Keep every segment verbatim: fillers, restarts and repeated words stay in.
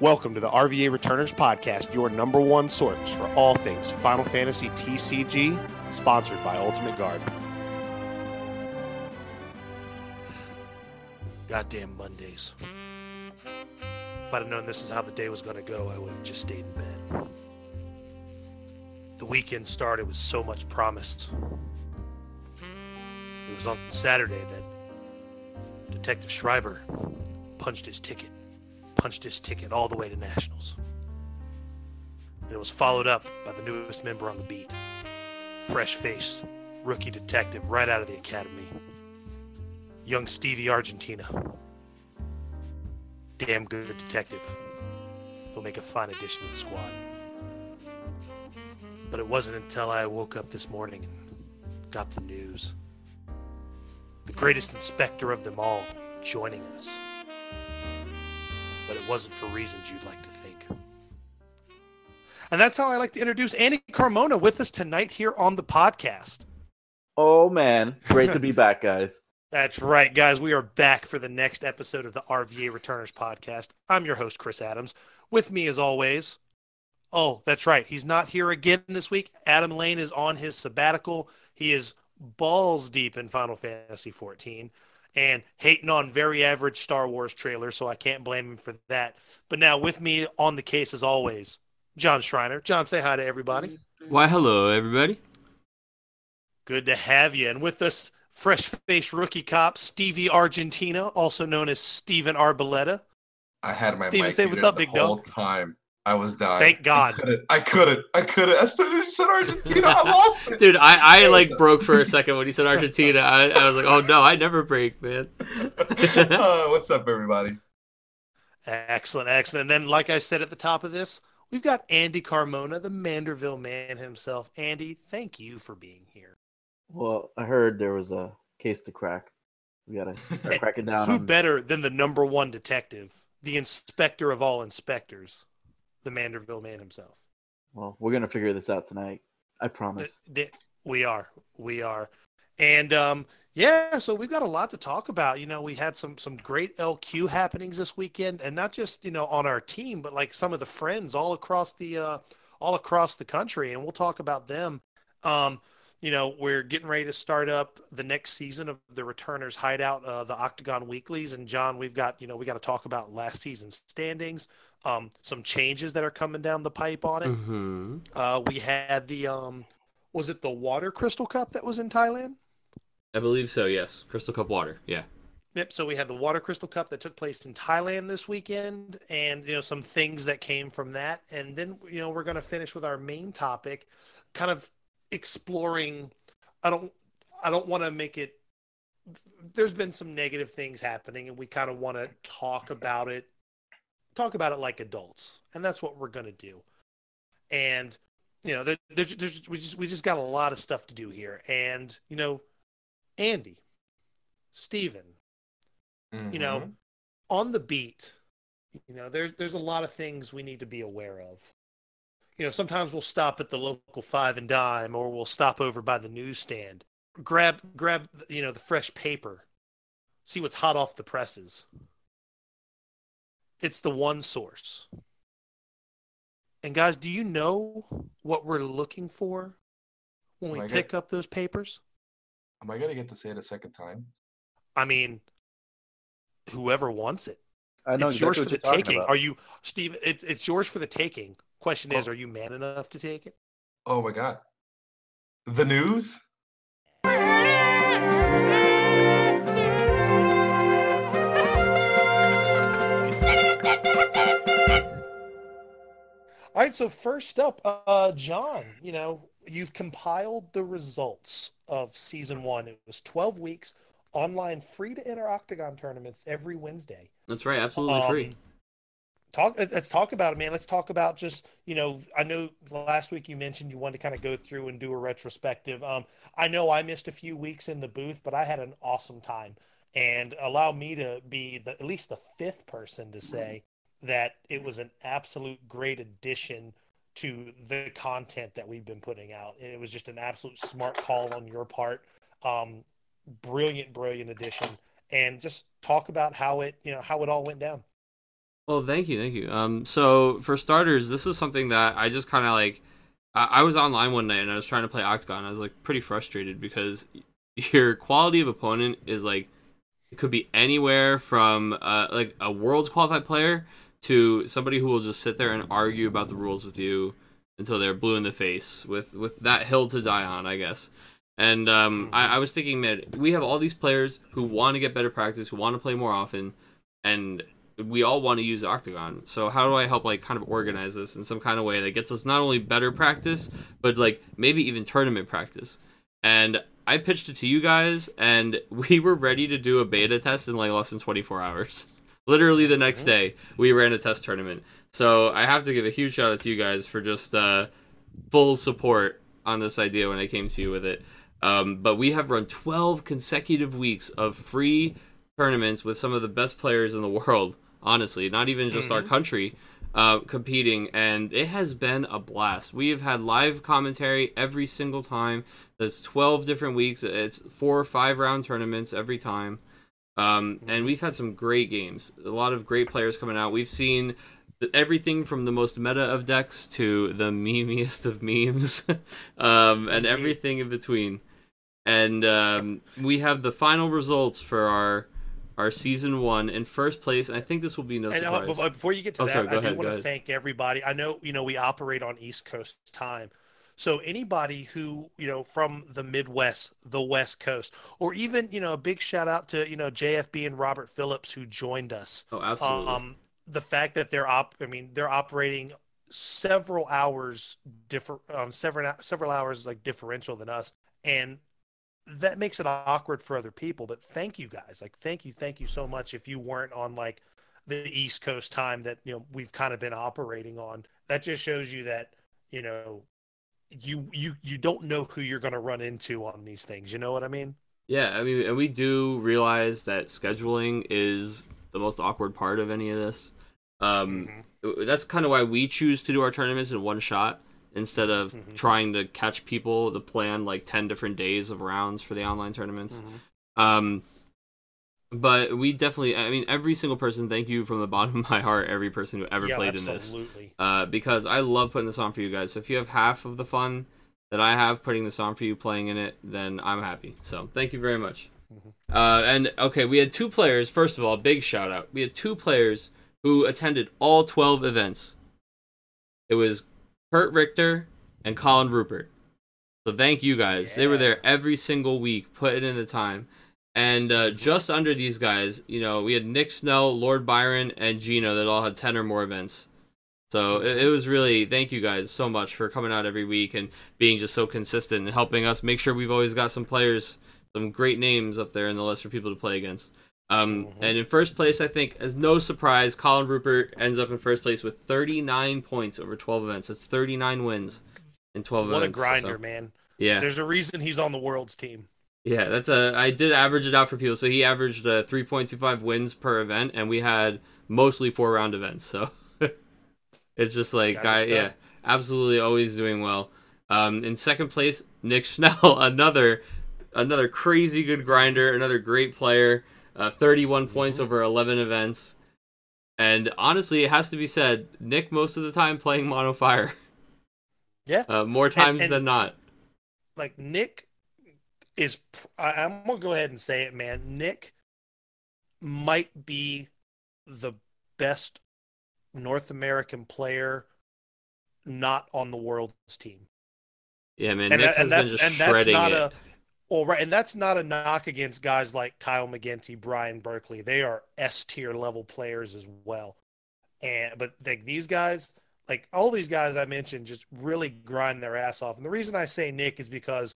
Welcome to the R V A Returners podcast, your number one source for all things Final Fantasy T C G, sponsored by Ultimate Guard. Goddamn Mondays. If I'd have known this is how the day was going to go, I would have just stayed in bed. The weekend started with so much promise. It was on Saturday that Detective Schreiber punched his ticket. punched his ticket all the way to Nationals. And it was followed up by the newest member on the beat. Fresh-faced, rookie detective right out of the academy. Young Stevie Argentina. Damn good detective. He'll make a fine addition to the squad. But it wasn't until I woke up this morning and got the news. The greatest inspector of them all joining us. But it wasn't for reasons you'd like to think. And that's how I like to introduce Andy Carmona with us tonight here on the podcast. Oh, man. Great to be back, guys. That's right, guys. We are back for the next episode of the R V A Returners podcast. I'm your host, Chris Adams. With me, as always... Oh, that's right. He's not here again this week. Adam Lane is on his sabbatical. He is balls deep in Final Fantasy fourteen. And hating on very average Star Wars trailers, so I can't blame him for that. But now with me on the case, as always, John Schreiner. John, say hi to everybody. Why, hello, everybody. Good to have you. And with us, fresh-faced rookie cop Stevie Argentina, also known as Steven Arboleda. I had my Steven, mic say what's up, big dog. Time. I was dying. Thank God. I couldn't. I couldn't. I couldn't. As soon as you said Argentina, I lost it. Dude, I, I like broke for a second when he said Argentina. I, I was like, oh, no, I never break, man. uh, what's up, everybody? Excellent, excellent. And then, like I said at the top of this, we've got Andy Carmona, the Manderville man himself. Andy, thank you for being here. Well, I heard there was a case to crack. We got to start cracking down. Who better than the number one detective, the inspector of all inspectors? The Manderville man himself. Well, we're going to figure this out tonight. I promise. We are. We are. And, um, yeah, so we've got a lot to talk about. You know, we had some some great L Q happenings this weekend, and not just, you know, on our team, but like some of the friends all across the uh, all across the country, and we'll talk about them. Um, you know, we're getting ready to start up the next season of the Returners Hideout, uh, the Octagon Weeklies. And, John, we've got, you know, we got to talk about last season's standings. Um, some changes that are coming down the pipe on it. Mm-hmm. Uh, we had the, um, was it the Water Crystal Cup that was in Thailand? I believe so, yes. Crystal Cup Water, yeah. Yep, so we had the Water Crystal Cup that took place in Thailand this weekend, and, you know, some things that came from that. And then, you know, we're going to finish with our main topic, kind of exploring, I don't, I don't want to make it, there's been some negative things happening, and we kind of want to talk about it. Talk about it like adults, and that's what we're going to do. And, you know, there, there, there's, we just we just got a lot of stuff to do here. And, you know, Andy, Steven, mm-hmm. you know, on the beat, you know, there's, there's a lot of things we need to be aware of. You know, sometimes we'll stop at the local five and dime, or we'll stop over by the newsstand, grab, grab, you know, the fresh paper, see what's hot off the presses. It's the one source. And guys, do you know what we're looking for when we pick up those papers? Am I going to get to say it a second time? I mean, whoever wants it. I know it's yours for the taking. Are you, Steve, it's, it's yours for the taking. Question is, are you man enough to take it? Oh my God. The news? All right, so first up, uh, John, you know, you've compiled the results of season one. It was twelve weeks, online, free to enter Octagon tournaments every Wednesday. That's right, absolutely um, free. Talk. Let's talk about it, man. Let's talk about just, you know, I know last week you mentioned you wanted to kind of go through and do a retrospective. Um, I know I missed a few weeks in the booth, but I had an awesome time. And allow me to be the, at least the fifth person to say that it was an absolute great addition to the content that we've been putting out. And it was just an absolute smart call on your part. Um, brilliant, brilliant addition. And just talk about how it, you know, how it all went down. Well, thank you, thank you. Um, so for starters, this is something that I just kind of like. I-, I was online one night and I was trying to play Octagon. I was like pretty frustrated because your quality of opponent is like it could be anywhere from uh, like a world's qualified player to somebody who will just sit there and argue about the rules with you until they're blue in the face with with that hill to die on, I guess. And um, I-, I was thinking, man, we have all these players who want to get better practice, who want to play more often, and we all want to use Octagon. So how do I help like kind of organize this in some kind of way that gets us not only better practice, but like maybe even tournament practice? And I pitched it to you guys and we were ready to do a beta test in like less than twenty-four hours. Literally the next day we ran a test tournament. So I have to give a huge shout out to you guys for just uh, full support on this idea when I came to you with it. Um, but we have run twelve consecutive weeks of free tournaments with some of the best players in the world. Honestly, not even just mm-hmm. our country, uh, competing, and it has been a blast. We have had live commentary every single time. That's twelve different weeks. It's four or five round tournaments every time, um, and we've had some great games. A lot of great players coming out. We've seen everything from the most meta of decks to the memeiest of memes, um, and everything in between. And um, we have the final results for our. Our season one in first place. I think this will be no and, surprise. Uh, before you get to oh, that, sorry, I ahead, do want to ahead. thank everybody. I know, you know, we operate on East Coast time. So anybody who, you know, from the Midwest, the West Coast, or even, you know, a big shout out to, you know, J F B and Robert Phillips who joined us. Oh, absolutely. Um, the fact that they're op, I mean, they're operating several hours different, um, several several hours like differential than us, and that makes it awkward for other people, but thank you guys. Like, thank you. Thank you so much. If you weren't on like the East Coast time that, you know, we've kind of been operating on, that just shows you that, you know, you, you, you don't know who you're going to run into on these things. You know what I mean? Yeah. I mean, and we do realize that scheduling is the most awkward part of any of this. Um, mm-hmm. That's kind of why we choose to do our tournaments in one shot, instead of mm-hmm. trying to catch people to plan like ten different days of rounds for the online tournaments. Mm-hmm. Um, but we definitely, I mean, every single person, thank you from the bottom of my heart, every person who ever yeah, played absolutely. in this. Uh, because I love putting this on for you guys. So if you have half of the fun that I have putting this on for you, playing in it, then I'm happy. So thank you very much. Mm-hmm. Uh, and okay, we had two players, first of all, big shout out. We had two players who attended all twelve events. It was Kurt Richter and Colin Rupert. So thank you guys. Yeah. They were there every single week, putting in the time. And uh, just under these guys, you know, we had Nick Schnell, Lord Byron, and Gino that all had ten or more events. So it, it was really, thank you guys so much for coming out every week and being just so consistent and helping us make sure we've always got some players, some great names up there in the list for people to play against. Um, mm-hmm. And in first place, I think, as no surprise, Colin Rupert ends up in first place with thirty-nine points over twelve events. That's thirty-nine wins in twelve what events. What a grinder, so, man. Yeah. There's a reason he's on the world's team. Yeah, that's a. I did average it out for people. So he averaged uh, three point two five wins per event, and we had mostly four-round events. So it's just like, guy, yeah, absolutely always doing well. Um, in second place, Nick Schnell, another, another crazy good grinder, another great player. Uh, thirty-one mm-hmm. points over eleven events. And honestly, it has to be said, Nick, most of the time, playing Mono Fire. Yeah. Uh, more times and, and than not. Like, Nick is... I'm going to go ahead and say it, man. Nick might be the best North American player not on the world's team. Yeah, man. And, Nick and, has and, been that's, just and shredding that's not it. a... Well, right, and that's not a knock against guys like Kyle McGinty, Brian Berkeley. They are S-tier level players as well. And but like these guys, like all these guys I mentioned, just really grind their ass off. And the reason I say Nick is because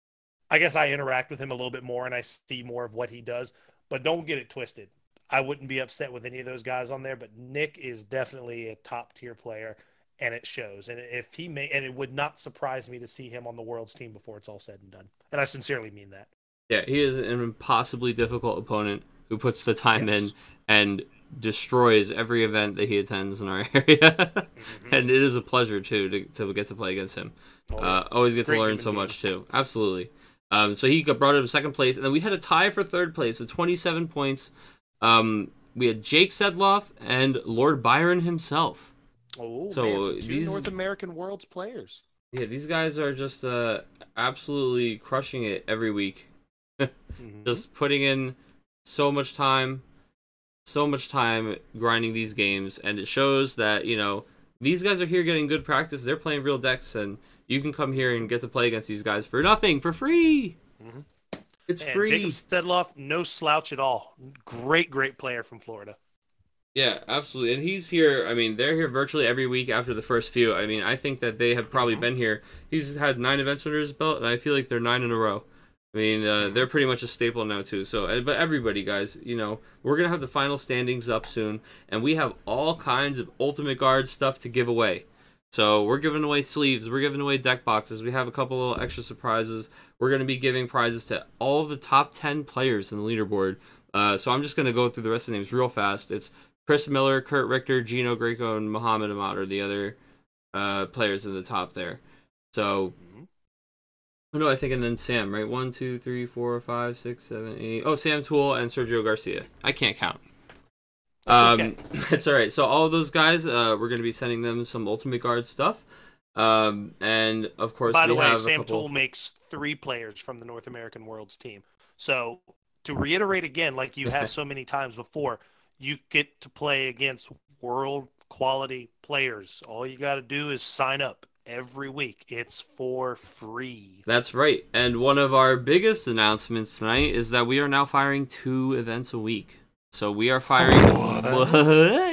I guess I interact with him a little bit more and I see more of what he does. But don't get it twisted. I wouldn't be upset with any of those guys on there. But Nick is definitely a top-tier player, and it shows. And if he may, and it would not surprise me to see him on the world's team before it's all said and done. And I sincerely mean that. Yeah, he is an impossibly difficult opponent who puts the time yes. in and destroys every event that he attends in our area. Mm-hmm. And it is a pleasure, too, to, to get to play against him. Oh, uh, always get to learn so game. much, too. Absolutely. Um, so he got brought up in second place. And then we had a tie for third place with twenty-seven points. Um, we had Jake Sedloff and Lord Byron himself. Oh, so man, some two these, North American Worlds players. Yeah, these guys are just uh, absolutely crushing it every week. mm-hmm. Just putting in so much time, so much time grinding these games, and it shows that, you know, these guys are here getting good practice. They're playing real decks, and you can come here and get to play against these guys for nothing, for free. Mm-hmm. It's and free. Jacob Stedloff, no slouch at all. Great, great player from Florida. Yeah, absolutely. And he's here. I mean, they're here virtually every week after the first few. I mean, I think that they have probably been here. He's had nine events under his belt, and I feel like they're nine in a row. I mean, uh, they're pretty much a staple now, too. So, but everybody, guys, you know, we're going to have the final standings up soon, and we have all kinds of Ultimate Guard stuff to give away. So we're giving away sleeves. We're giving away deck boxes. We have a couple little extra surprises. We're going to be giving prizes to all of the top ten players in the leaderboard. Uh, so I'm just going to go through the rest of the names real fast. It's Chris Miller, Kurt Richter, Gino Greco, and Muhammad Ahmad are the other uh, players in the top there. So, oh no, I think, and then Sam, right? One, two, three, four, five, six, seven, eight. Oh, Sam Toole and Sergio Garcia. I can't count. That's okay. Um, it's all right. So all of those guys, uh, we're going to be sending them some Ultimate Guard stuff. Um, and, of course, By the we way, have Sam couple... Toole makes three players from the North American Worlds team. So to reiterate again, like you have so many times before, you get to play against world-quality players. All you got to do is sign up every week. It's for free. That's right. And one of our biggest announcements tonight is that we are now firing two events a week. So we are firing,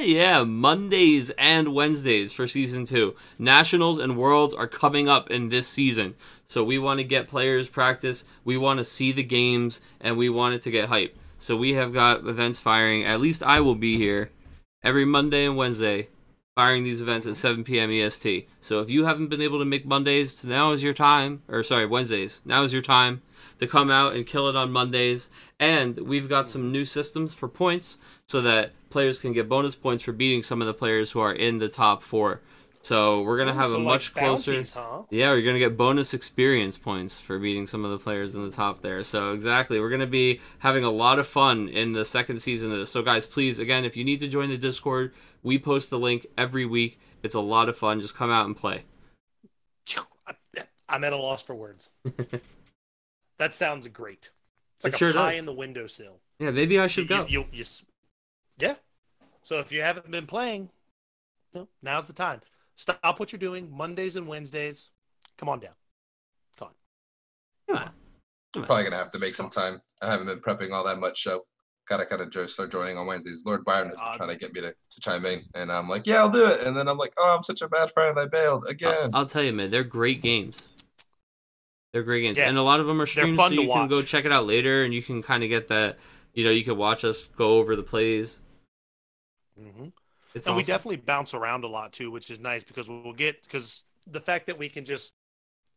yeah, Mondays and Wednesdays for Season two. Nationals and Worlds are coming up in this season. So we want to get players practice, we want to see the games, and we want it to get hype. So we have got events firing, at least I will be here, every Monday and Wednesday, firing these events at seven p.m. E S T. So if you haven't been able to make Mondays, now is your time, or sorry, Wednesdays, now is your time to come out and kill it on Mondays. And we've got some new systems for points so that players can get bonus points for beating some of the players who are in the top four. So we're going to have so a much like closer... Bounties, huh? Yeah, we're going to get bonus experience points for beating some of the players in the top there. So exactly, we're going to be having a lot of fun in the second season of this. So guys, please, again, if you need to join the Discord, we post the link every week. It's a lot of fun. Just come out and play. I'm at a loss for words. That sounds great. It's like it a sure pie does. In the windowsill. Yeah, maybe I should you, go. You, you, you, yeah. So if you haven't been playing, no, now's the time. Stop what you're doing Mondays and Wednesdays. Come on down. Come on. Come on. I'm probably going to have to make Stop. some time. I haven't been prepping all that much, so got to kind of start joining on Wednesdays. Lord Byron is uh, trying to get me to, to chime in, and I'm like, yeah, I'll do it. And then I'm like, oh, I'm such a bad friend. I bailed again. I'll tell you, man, they're great games. They're great games, yeah. And a lot of them are streamed, so you can go check it out later, and you can kind of get that, you know, you can watch us go over the plays. Mm-hmm. And awesome. We definitely bounce around a lot, too, which is nice, because we'll get, because the fact that we can just,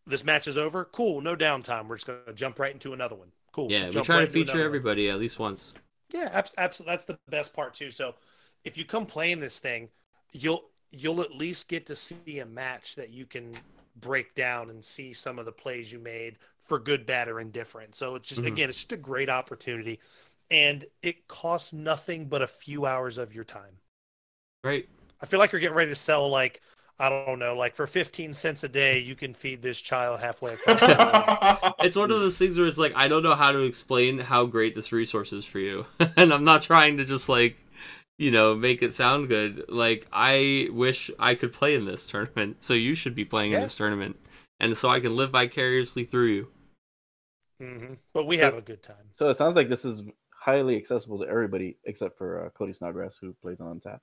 this match is over, cool, no downtime, we're just going to jump right into another one. Cool. Yeah, we try to feature everybody at least once. Yeah, absolutely, that's the best part, too. So if you come playing this thing, you'll you'll at least get to see a match that you can break down and see some of the plays you made for good, bad, or indifferent. So it's just, mm-hmm. again, it's just a great opportunity, and it costs nothing but a few hours of your time. Right. I feel like you're getting ready to sell, like, I don't know, like for fifteen cents a day, you can feed this child halfway across the world. It's one of those things where it's like, I don't know how to explain how great this resource is for you. And I'm not trying to just like, you know, make it sound good. Like, I wish I could play in this tournament, so you should be playing yeah. in this tournament, and so I can live vicariously through you. Mm-hmm. But we so, have a good time. So it sounds like this is highly accessible to everybody except for uh, Cody Snodgrass, who plays on Untap.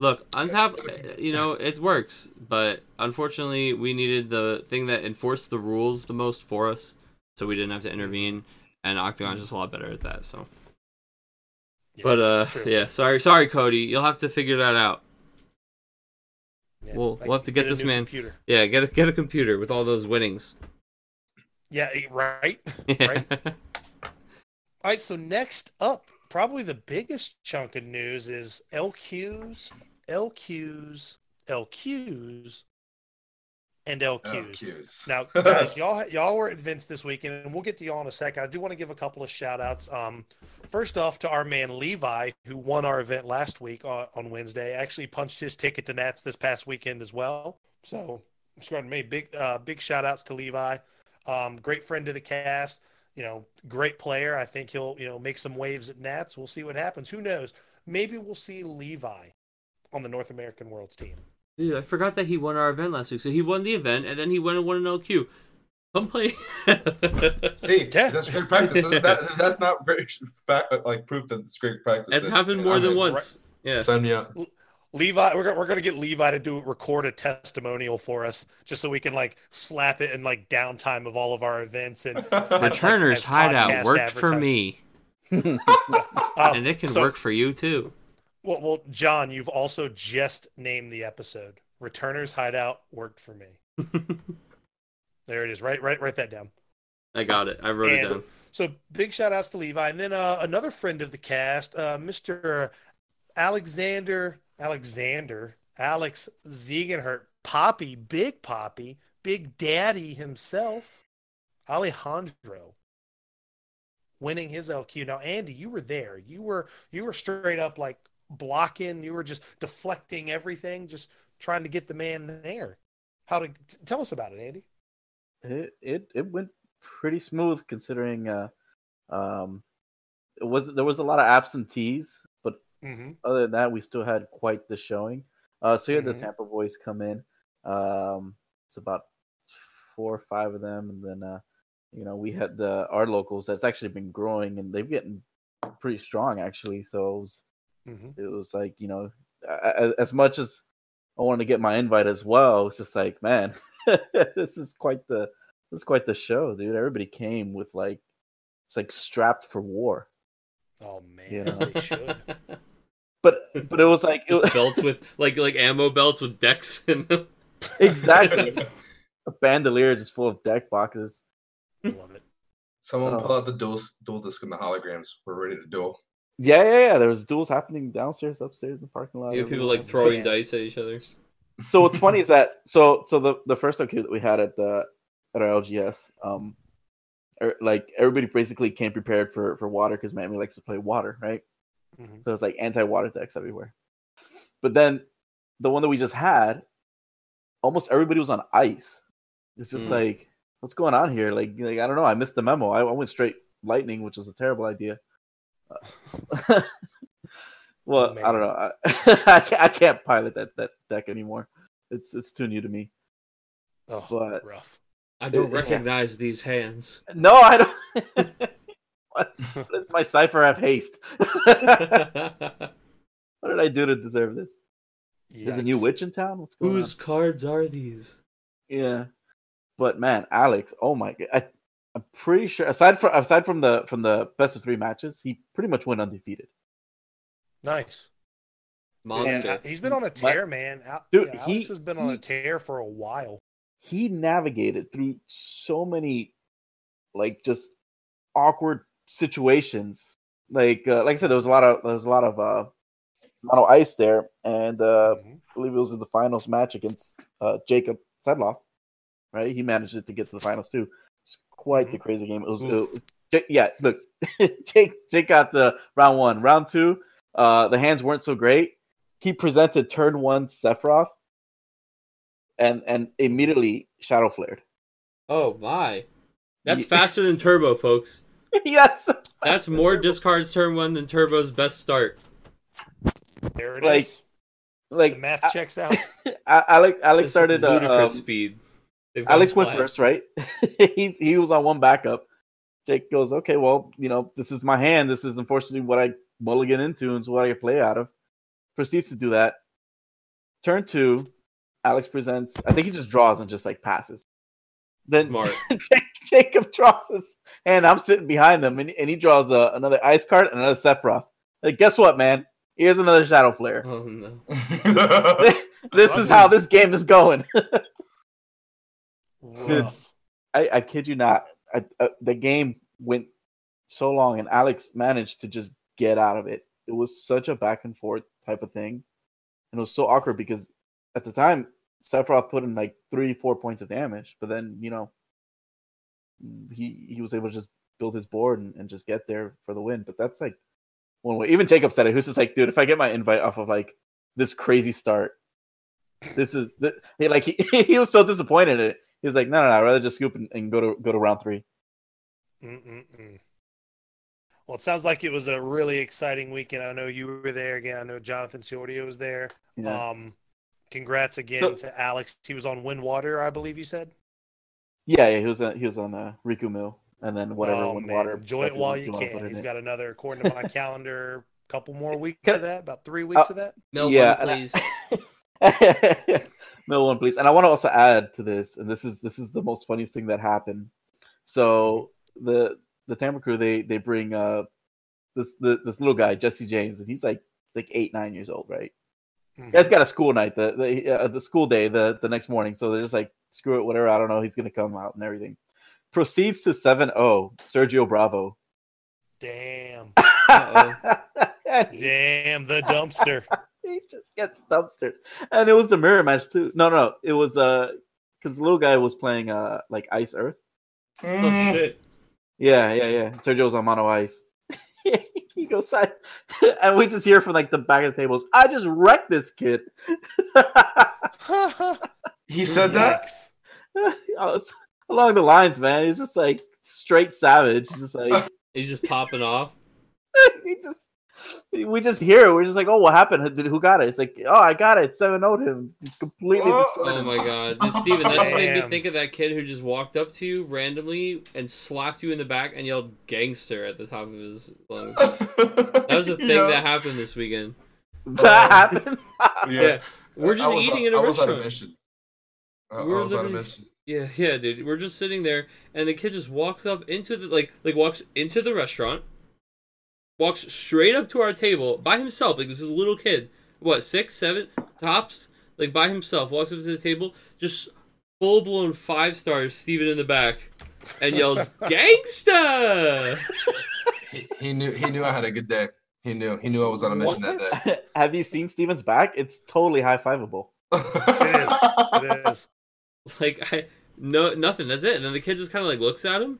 Look, Untap, you know, it works, but unfortunately, we needed the thing that enforced the rules the most for us, so we didn't have to intervene, and Octagon's just a lot better at that, so. Yeah, but uh, yeah, sorry, sorry, Cody. You'll have to figure that out. Yeah, we'll like, we'll have to get, get this man. Computer. Yeah, get a, get a computer with all those winnings. Yeah, right, right. All right. So next up, probably the biggest chunk of news is L Qs, L Qs, L Qs and L Qs. L Qs. Now, guys, y'all y'all were at events this weekend, and we'll get to y'all in a second. I do want to give a couple of shout-outs. Um, first off, to our man Levi, who won our event last week on, on Wednesday. Actually punched his ticket to Nats this past weekend as well. So, pardon me, big, uh, big shout-outs to Levi. Um, great friend to the cast. You know, great player. I think he'll, you know, make some waves at Nats. We'll see what happens. Who knows? Maybe we'll see Levi on the North American Worlds team. Dude, I forgot that he won our event last week. So he won the event, and then he went and won an L Q. Come play. See, yeah. That's great practice. That, that's not like proof that it's great practice. It's happened more I'm than like, once. Right. Yeah. Sign me up. Levi, we're we're gonna get Levi to do record a testimonial for us, just so we can like slap it in like downtime of all of our events and Returner's like, Hideout worked for me, um, and it can so, work for you too. Well, well, John, you've also just named the episode "Returner's Hideout worked for me." There it is. Right, right, write that down. I got it. I wrote and, it down. So big shout outs to Levi, and then uh, another friend of the cast, uh, Mister Alexander. Alexander, Alex Ziegenhurt, Poppy, Big Poppy, Big Daddy himself, Alejandro, winning his L Q. Now, Andy, you were there. You were you were straight up like blocking. You were just deflecting everything, just trying to get the man there. How to tell us about it, Andy? It it, it went pretty smooth considering. Uh, um, it was there was a lot of absentees. Mm-hmm. Other than that, we still had quite the showing. Uh, so you had mm-hmm. the Tampa boys come in. Um, it's about four or five of them, and then uh, you know we had the our locals that's actually been growing, and they've getting pretty strong actually. So it was, mm-hmm. it was like you know, I, as much as I wanted to get my invite as well, it's just like man, this is quite the this is quite the show, dude. Everybody came with like it's like strapped for war. Oh man, yeah. As they should. But but it was like it was... belts with like like ammo belts with decks in them. Exactly, a bandolier just full of deck boxes. I love it. Someone oh. pull out the dual dual disc and the holograms. We're ready to duel. Yeah, yeah, yeah. There was duels happening downstairs, upstairs in the parking lot. Yeah, people like throwing yeah. dice at each other. So what's funny is that so so the, the first O Q that we had at the at our L G S, um, like everybody basically came prepared for for water because Mammy likes to play water, right? Mm-hmm. So it's like anti-water decks everywhere. But then the one that we just had, almost everybody was on ice. It's just mm. like, what's going on here? Like, like I don't know. I missed the memo. I, I went straight lightning, which is a terrible idea. Uh, well, Maybe. I don't know. I, I, can't, I can't pilot that, that deck anymore. It's it's too new to me. Oh, but rough. I don't it, recognize yeah. these hands. No, I don't. What does my cipher have haste? What did I do to deserve this? Yikes. There's a new witch in town? What's going Whose on? Cards are these? Yeah. But man, Alex, oh my god. I, I'm pretty sure aside from aside from the from the best of three matches, he pretty much went undefeated. Nice. Monster. Man, he's been on a tear, man. Dude, yeah, Alex he, has been on he, a tear for a while. He navigated through so many like just awkward situations, like uh, like I said, there was a lot of there was a lot of uh, a lot of ice there, and uh, mm-hmm. I believe it was in the finals match against uh, Jacob Sedloff, right? He managed it to get to the finals too. It's quite mm-hmm. the crazy game. It was, mm-hmm. it, yeah. Look, Jake Jake got the round one, round two. Uh, the hands weren't so great. He presented turn one Sephiroth, and and immediately shadow flared. Oh my! That's yeah. faster than Turbo, folks. Yes, that's more discards turn one than Turbo's best start. There it like, is. Like the math I, checks out. Alex Alex started ludicrous uh, um, speed. Alex went first, right? he he was on one backup. Jake goes, okay, well, you know, this is my hand. This is unfortunately what I mulligan into and it's what I play out of. Proceeds to do that. Turn two, Alex presents. I think he just draws and just like passes. Then Jacob draws his hand. I'm sitting behind him, and, and he draws a, another ice card and another Sephiroth. Like, guess what, man? Here's another Shadow Flare. Oh, no. this this is how this game is going. Dude, I, I kid you not. I, I, the game went so long, and Alex managed to just get out of it. It was such a back and forth type of thing. And it was so awkward because at the time, Sephiroth put in like three, four points of damage, but then, you know, he he was able to just build his board and, and just get there for the win. But that's like one way. Even Jacob said it, who's just like, dude, if I get my invite off of like this crazy start, this is the, he, like he, he was so disappointed in it. He's like, no, no, no, I'd rather just scoop and, and go to go to round three. Mm-mm-mm. Well, it sounds like it was a really exciting weekend. I know you were there again. I know Jonathan Ciordio was there. Yeah. Um, congrats again so, to Alex. He was on Windwater, I believe you said. Yeah, yeah, he was on, he was on uh, Riku Mill, and then whatever oh, Windwater. Enjoy it while you can. He's got another, according to my calendar, couple more weeks can, of that, about three weeks uh, of that. Mill yeah, one, please. I, Mill one, please. And I want to also add to this, and this is this is the most funniest thing that happened. So the. The Tampa crew, they they bring uh this the, this little guy Jesse James, and he's like like eight nine years old, right? Mm-hmm. Guy's got a school night the the, uh, the school day the, the next morning, so they're just like screw it, whatever. I don't know, he's gonna come out and everything. Proceeds to seven oh Sergio Bravo. Damn. Damn the dumpster. He just gets dumpstered, and it was the mirror match too. No, no, it was uh because the little guy was playing uh like Ice Earth. Mm. Oh, shit. Yeah, yeah, yeah. Sergio's on mono ice. He goes side, and we just hear from like the back of the tables, I just wrecked this kid. He said that? Along the lines, man. He's just like straight savage. He's just like he's just popping off. He just we just hear it. We're just like, oh, what happened? Who got it? It's like, oh, I got it. seven oh'd him. He's completely Whoa. destroyed. Oh, him. My God. Steven, that just made me think of that kid who just walked up to you randomly and slapped you in the back and yelled gangster at the top of his lungs. That was a thing yeah. that happened this weekend. That um, happened? yeah. yeah. We're just was, eating in a I restaurant. Was on a mission. I, I was on a mission. Yeah, yeah, dude. We're just sitting there, and the kid just walks up into the, like, like walks into the restaurant, walks straight up to our table by himself. Like, this is a little kid. What, six, seven, tops? Like, by himself. Walks up to the table, just full-blown five stars, Steven in the back, and yells, gangsta! He, he knew He knew I had a good day. He knew. He knew I was on a mission what? that day. Have you seen Steven's back? It's totally high-fiveable. It is. It is. Like, I... No, nothing. That's it. And then the kid just kind of, like, looks at him,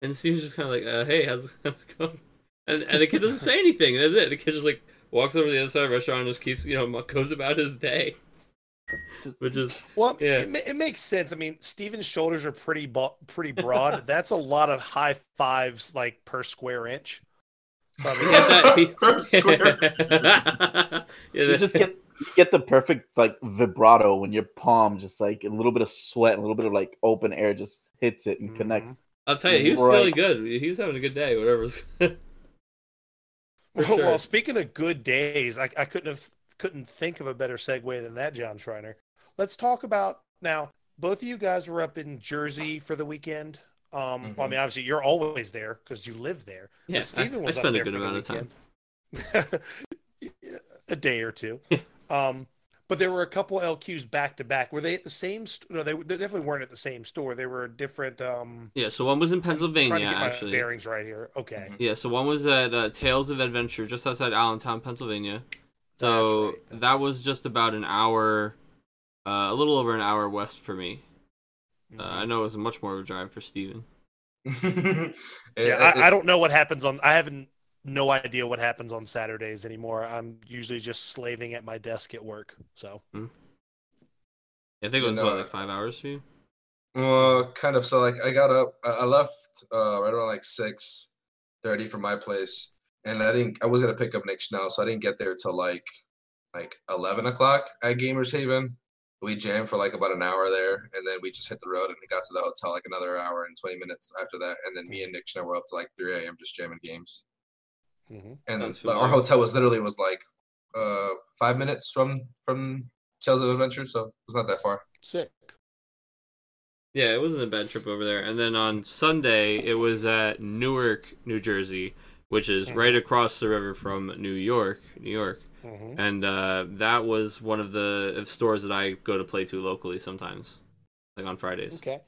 and Steven's just kind of like, uh, hey, how's, how's it going? And and the kid doesn't say anything. That's it. The kid just like walks over to the other side of the restaurant and just keeps, you know, goes about his day. Which is well, yeah. it, it makes sense. I mean, Steven's shoulders are pretty bo- pretty broad. That's a lot of high fives, like per square inch. I mean, that, he, per square. Yeah, you just get you get the perfect like vibrato when your palm just like a little bit of sweat, a little bit of like open air just hits it and mm-hmm. connects. I'll tell you, he was right. feeling good. He was having a good day. Whatever's. Well, sure. well, speaking of good days, I, I couldn't have couldn't think of a better segue than that, John Schreiner. Let's talk about now. Both of you guys were up in Jersey for the weekend. Um, mm-hmm. well, I mean, obviously, you're always there because you live there. Yeah, Steven I, was I spent up there a good amount the of time, a day or two. um, but there were a couple L Qs back to back. Were they at the same? St- no, they, they definitely weren't at the same store. They were different. Um, yeah, so one was in Pennsylvania. Trying to get my actually, bearings right here. Okay. Yeah, so one was at uh, Tales of Adventure, just outside Allentown, Pennsylvania. So That's right. That's that was just about an hour, uh, a little over an hour west for me. Mm-hmm. Uh, I know it was much more of a drive for Steven. yeah, I, I don't know what happens on. I haven't no idea what happens on Saturdays anymore. I'm usually just slaving at my desk at work. So mm-hmm. I think it was you know, about like five hours for you. Well, kind of. So like I got up, I left uh, right around like six thirty from my place, and I didn't. I was gonna pick up Nick Schnell, so I didn't get there till like like eleven o'clock at Gamers Haven. We jammed for like about an hour there, and then we just hit the road and got to the hotel like another hour and twenty minutes after that. And then me and Nick Schnell were up to like three a m just jamming games. Mm-hmm. And like, our hotel was literally was like uh, five minutes from from Tales of Adventure, so it was not that far. Sick. Yeah, it wasn't a bad trip over there. And then on Sunday, it was at Newark, New Jersey, which is right across the river from New York, New York. Mm-hmm. And uh, that was one of the stores that I go to play to locally sometimes, like on Fridays. Okay.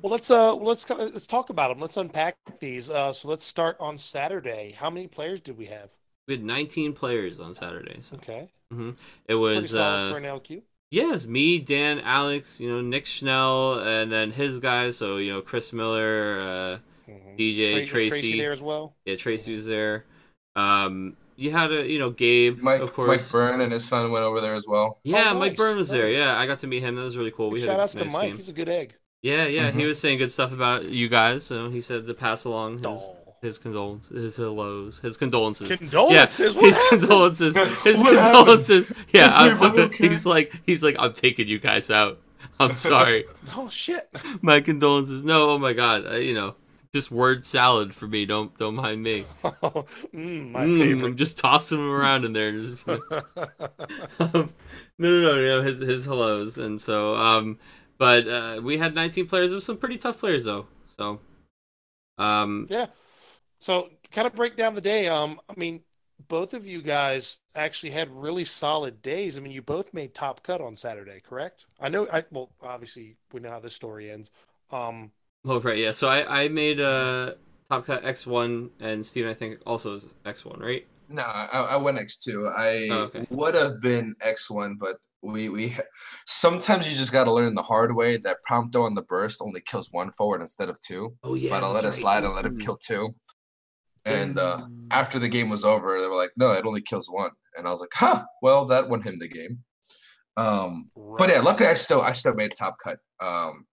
Well, let's uh, let's let's talk about them. Let's unpack these. Uh, so let's start on Saturday. How many players did we have? We had nineteen players on Saturday. So. Okay. Mm-hmm. It was pretty solid uh, for an L Q. yeah, it's me, Dan, Alex, you know, Nick Schnell, and then his guys. So, you know, Chris Miller, uh, mm-hmm. D J, Tracy, Tracy. Tracy there as well. Yeah, Tracy mm-hmm. was there. Um, you had a, you know, Gabe, Mike, of course. Mike Byrne and his son went over there as well. Yeah, oh, nice. Mike Byrne was nice. there. Yeah, I got to meet him. That was really cool. We had shout outs nice to Mike. Game. He's a good egg. Yeah, yeah, mm-hmm. he was saying good stuff about you guys. So he said to pass along his. Oh. His condolences, his hellos, his condolences. Condolences? Yeah, his happened? condolences, his what condolences. Happened? Yeah, I'm so, okay? he's like, he's like, I'm taking you guys out. I'm sorry. Oh shit. My condolences. No, oh my god. I, you know, just word salad for me. Don't, don't mind me. Oh, mm, my mm, favorite. I'm just tossing them around in there. Just, um, no, no, no, no. His, his hellos, and so, um, but uh, we had nineteen players. There were some pretty tough players though. So, um, yeah. So, kind of break down the day. Um, I mean, both of you guys actually had really solid days. I mean, you both made top cut on Saturday, correct? I know. I well, obviously, we know how this story ends. Um, oh right, yeah. So I I made uh, top cut X one, and Steven, I think, also is X one, right? No, I, I went X two. I oh, okay. would have been X one, but we we sometimes you just got to learn the hard way that Prompto on the burst only kills one forward instead of two. Oh yeah, but I let it right. slide and let him kill two. And uh, after the game was over, they were like, no, it only kills one. And I was like, huh, well, that won him the game. Um, right. But yeah, luckily I still I still made top cut. Um,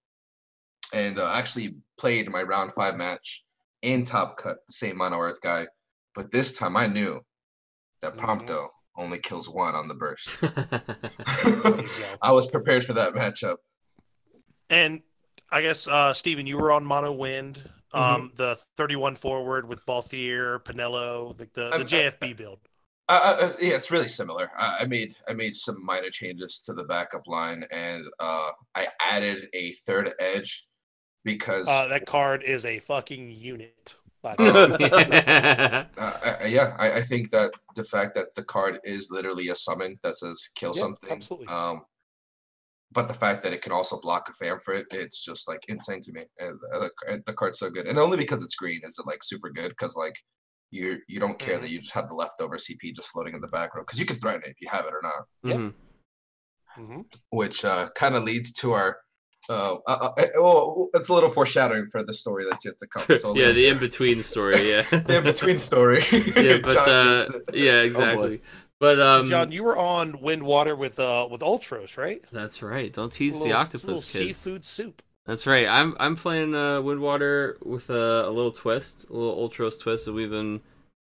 and uh, actually played my round five match in top cut, the same Mono Earth guy. But this time I knew that Prompto mm-hmm. only kills one on the burst. I was prepared for that matchup. And I guess, uh, Steven, you were on Mono Wind. Um, mm-hmm. The thirty-one forward with Balthier, Pinello, the the, the I, J F B build. I, I, I, yeah, it's really similar. I, I made I made some minor changes to the backup line, and uh, I added a third edge because uh, that card is a fucking unit. By the way. uh, I, yeah, I, I think that the fact that the card is literally a summon that says kill yeah, something, absolutely. Um, But the fact that it can also block a fam for it, it's just, like, insane to me. And the, and the card's so good. And only because it's green is it, like, super good. Because, like, you you don't care mm-hmm. that you just have the leftover C P just floating in the back row. Because you can threaten it if you have it or not. Mm-hmm. Yeah. Mm-hmm. Which uh, kind of leads to our... Uh, uh, uh, well, it's a little foreshadowing for the story that's yet to come. So yeah, the in-between story, yeah. the in-between story. Yeah, but, uh, yeah, exactly. Oh, But um, John, you were on Wind Water with uh with Ultros, right? That's right. Don't tease little, the octopus, little kids. Seafood soup. That's right. I'm I'm playing uh, Wind Water with a, a little twist, a little Ultros twist that we've been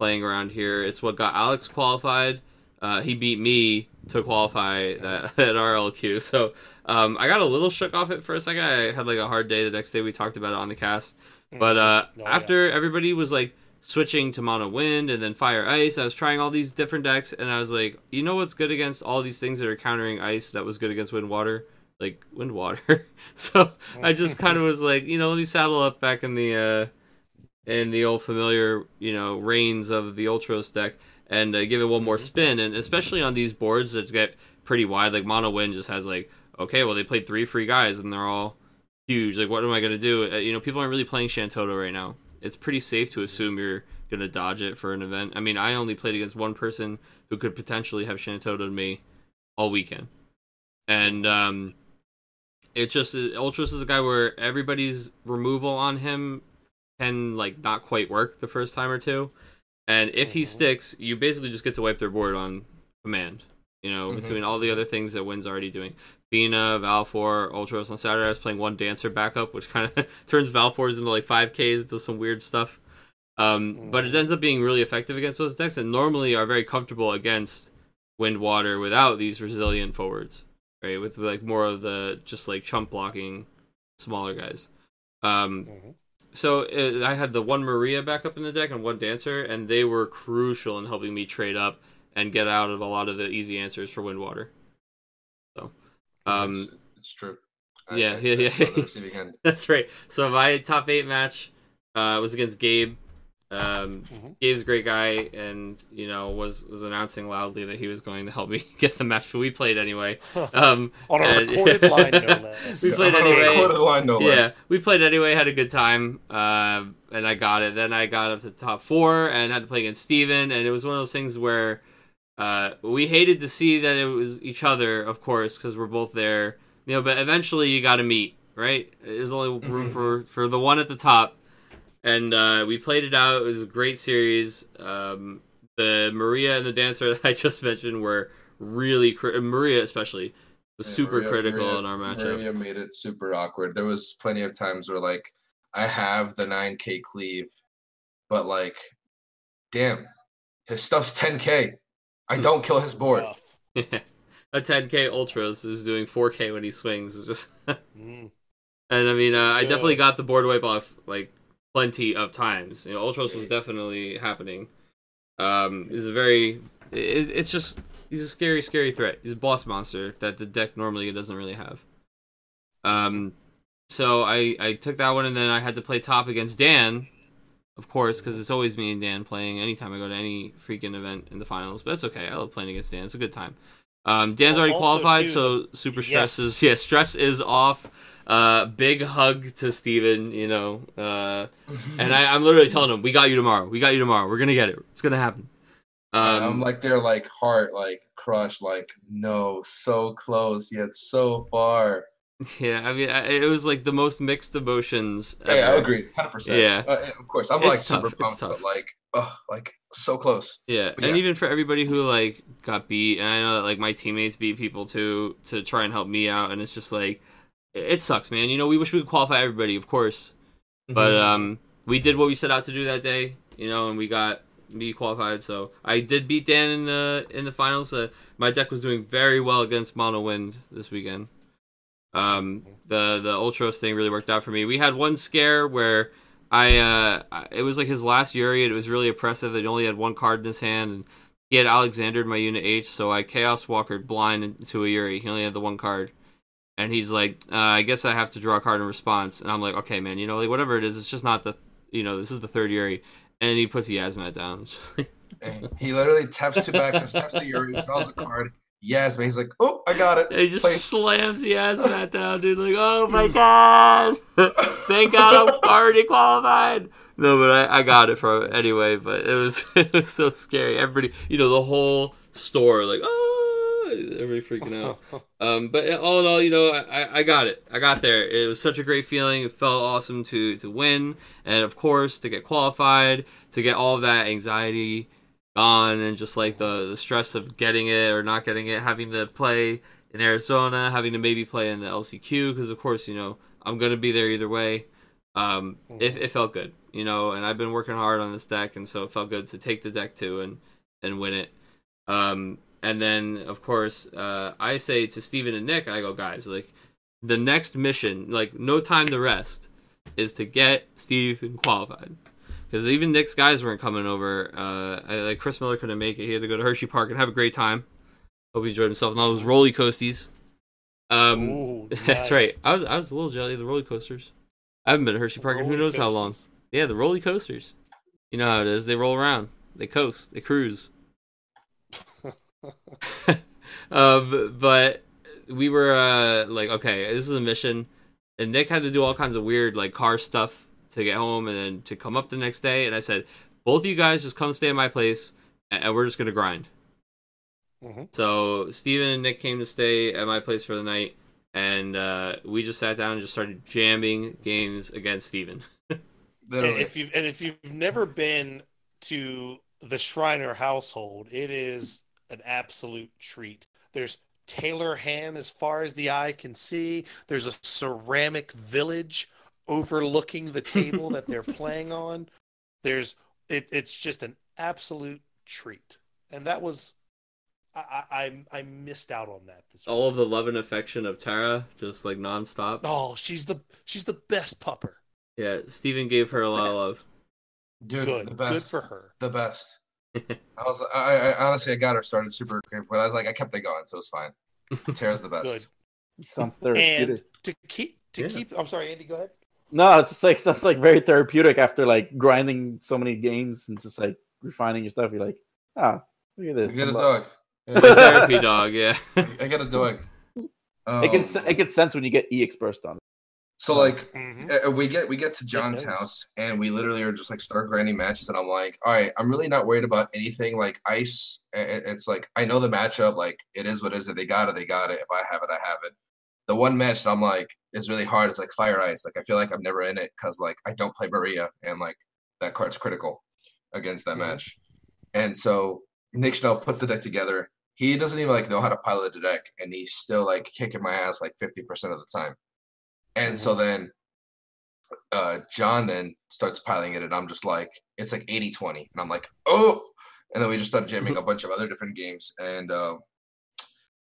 playing around here. It's what got Alex qualified. Uh, he beat me to qualify that at R L Q. So um, I got a little shook off it for a second. I had like a hard day the next day. We talked about it on the cast, mm-hmm. but uh, oh, after yeah. everybody was like. Switching to Mono Wind and then Fire Ice. I was trying all these different decks, and I was like, you know what's good against all these things that are countering Ice that was good against Wind Water? Like, Wind Water. So I just kind of was like, you know, let me saddle up back in the uh, in the old familiar, you know, reins of the Ultros deck and uh, give it one more spin. And especially on these boards that get pretty wide, like Mono Wind just has like, okay, well, they played three free guys, and they're all huge. Like, what am I going to do? Uh, you know, people aren't really playing Shantotto right now. It's pretty safe to assume you're going to dodge it for an event. I mean, I only played against one person who could potentially have Shantotto'd me all weekend. And um, it just... Ultras is a guy where everybody's removal on him can, like, not quite work the first time or two. And if he sticks, you basically just get to wipe their board on command. You know, mm-hmm. between all the other things that Wynn's already doing. Fina, Valfor, Ultros. On Saturday, I was playing one Dancer backup, which kind of turns Valfors into like five Ks, does some weird stuff. Um, mm. But it ends up being really effective against those decks that normally are very comfortable against Wind Water without these resilient forwards, right? With like more of the just like chump blocking smaller guys. Um, mm-hmm. So it, I had the one Maria backup in the deck and one Dancer, and they were crucial in helping me trade up and get out of a lot of the easy answers for Wind Water. So. Um, it's, it's true. I, yeah, I, yeah, yeah. That's right. So my top eight match uh, was against Gabe. Um, mm-hmm. Gabe's a great guy, and you know was, was announcing loudly that he was going to help me get the match, but we played anyway. Um, On a and, recorded line, no less. We played On anyway. A recorded line, no less. Yeah, we played anyway. Had a good time, uh, and I got it. Then I got up to the top four and had to play against Steven, and it was one of those things where. Uh, we hated to see that it was each other, of course, because we're both there. You know, but eventually you got to meet, right? There's only room for, for the one at the top. And uh, we played it out. It was a great series. Um, the Maria and the dancer that I just mentioned were really cri- Maria especially was yeah, super Maria, critical Maria, in our matchup. Maria made it super awkward. There was plenty of times where like I have the nine K cleave, but like, damn, his stuff's ten K. I don't kill his board. Yeah. A ten K Ultros is doing four K when he swings. It's just mm-hmm. And I mean, uh, I yeah. definitely got the board wipe off like plenty of times. You know, Ultros was definitely happening. Um, is a very, it, it's just he's a scary, scary threat. He's a boss monster that the deck normally doesn't really have. Um, so I I took that one, and then I had to play top against Dan, of course, because it's always me and Dan playing anytime I go to any freaking event in the finals. But it's okay. I love playing against Dan. It's a good time. Um, Dan's well, already qualified, too, so super stress yes. is yeah stress is off. Uh, big hug to Steven, you know, uh, and I, I'm literally telling him, "We got you tomorrow. We got you tomorrow. We're gonna get it. It's gonna happen." Um, I'm like their like heart like crushed, like no, so close yet so far. Yeah, I mean, I, it was like the most mixed emotions. Hey, ever. I agree, one hundred percent. Yeah, uh, of course, I'm it's like tough. super pumped, but like, oh, like so close. Yeah, but and yeah. even for everybody who like got beat, and I know that like my teammates beat people too to try and help me out, and it's just like. It sucks, man. You know, we wish we could qualify everybody, of course. Mm-hmm. But um, we did what we set out to do that day, you know, and we got me qualified. So I did beat Dan in the in the finals. Uh, my deck was doing very well against Mono Wind this weekend. Um, the the Ultros thing really worked out for me. We had one scare where I uh, it was like his last Yuri, and it was really oppressive. He only had one card in his hand, and he had Alexander in my Unit H, so I Chaos Walkered blind into a Yuri. He only had the one card. And he's like, uh, I guess I have to draw a card in response. And I'm like, okay, man, you know, like whatever it is, it's just not the, you know, this is the third Yuri. And he puts the Yasmat down. It's just like... He literally taps two back, taps the Yuri, draws a card, Yasmat. He's like, oh, I got it. And he just Play. slams the Yasmat down, dude. Like, oh my God. Thank God I'm already qualified. No, but I, I got it from anyway. But it was it was so scary. Everybody, you know, the whole store, like, oh. Everybody freaking out. Um, but all in all, you know, I, I got it. I got there. It was such a great feeling. It felt awesome to, to win. And, of course, to get qualified, to get all of that anxiety gone and just, like, the, the stress of getting it or not getting it, having to play in Arizona, having to maybe play in the L C Q because, of course, you know, I'm going to be there either way. Um, it, it felt good, you know, and I've been working hard on this deck, and so it felt good to take the deck, too, and, and win it. Um And then, of course, uh, I say to Steven and Nick, I go, guys, like, the next mission, like, no time to rest, is to get Steven qualified. Because even Nick's guys weren't coming over. Uh, I, like, Chris Miller couldn't make it. He had to go to Hershey Park and have a great time. Hope he enjoyed himself on all those roller coasties. Um, Ooh, nice. That's right. I was I was a little jelly of the roller coasters. I haven't been to Hershey Park roller in who knows coasters. how long. Yeah, the roller coasters. You know how it is. They roll around. They coast. They cruise. um, but we were uh, like, okay, this is a mission, and Nick had to do all kinds of weird like car stuff to get home and then to come up the next day. And I said, both of you guys just come stay at my place, and we're just gonna grind. Mm-hmm. So Steven and Nick came to stay at my place for the night, and uh, we just sat down and just started jamming games against Steven. and if you've and if you've never been to the Schreiner household, it is an absolute treat. There's Taylor Ham as far as the eye can see. There's a ceramic village overlooking the table that they're playing on. There's it, it's just an absolute treat. And that was I I, I missed out on that. This All week. of the love and affection of Tara, just like nonstop. Oh, she's the she's the best pupper. Yeah, Steven gave her a lot best. of love. Dude, good. The best. Good for her. The best. I was, I, I honestly, I got her started super quick, but I was like, I kept it going, so it's fine. Tara's the best. Good. Sounds therapeutic. And to keep, to yeah. keep. I'm sorry, Andy, go ahead. No, it's just like that's like very therapeutic after like grinding so many games and just like refining your stuff. You're like, ah, oh, look at this. You get a dog. Yeah. Therapy dog, yeah. I got a dog. Um, it can it can sense when you get E-expressed on it. So like mm-hmm. we get we get to John's house and we literally are just like start grinding matches, and I'm like, all right, I'm really not worried about anything like ice. It's like I know the matchup, like it is what it is. If they got it, they got it. If I have it, I have it. The one match that I'm like is really hard is like fire ice. Like I feel like I'm never in it because like I don't play Maria, and like that card's critical against that mm-hmm. match. And so Nick Schnell puts the deck together. He doesn't even like know how to pilot the deck, and he's still like kicking my ass like fifty percent of the time. And so then uh, John then starts piling it, and I'm just like, it's like eighty twenty. And I'm like, oh! And then we just started jamming a bunch of other different games. And uh,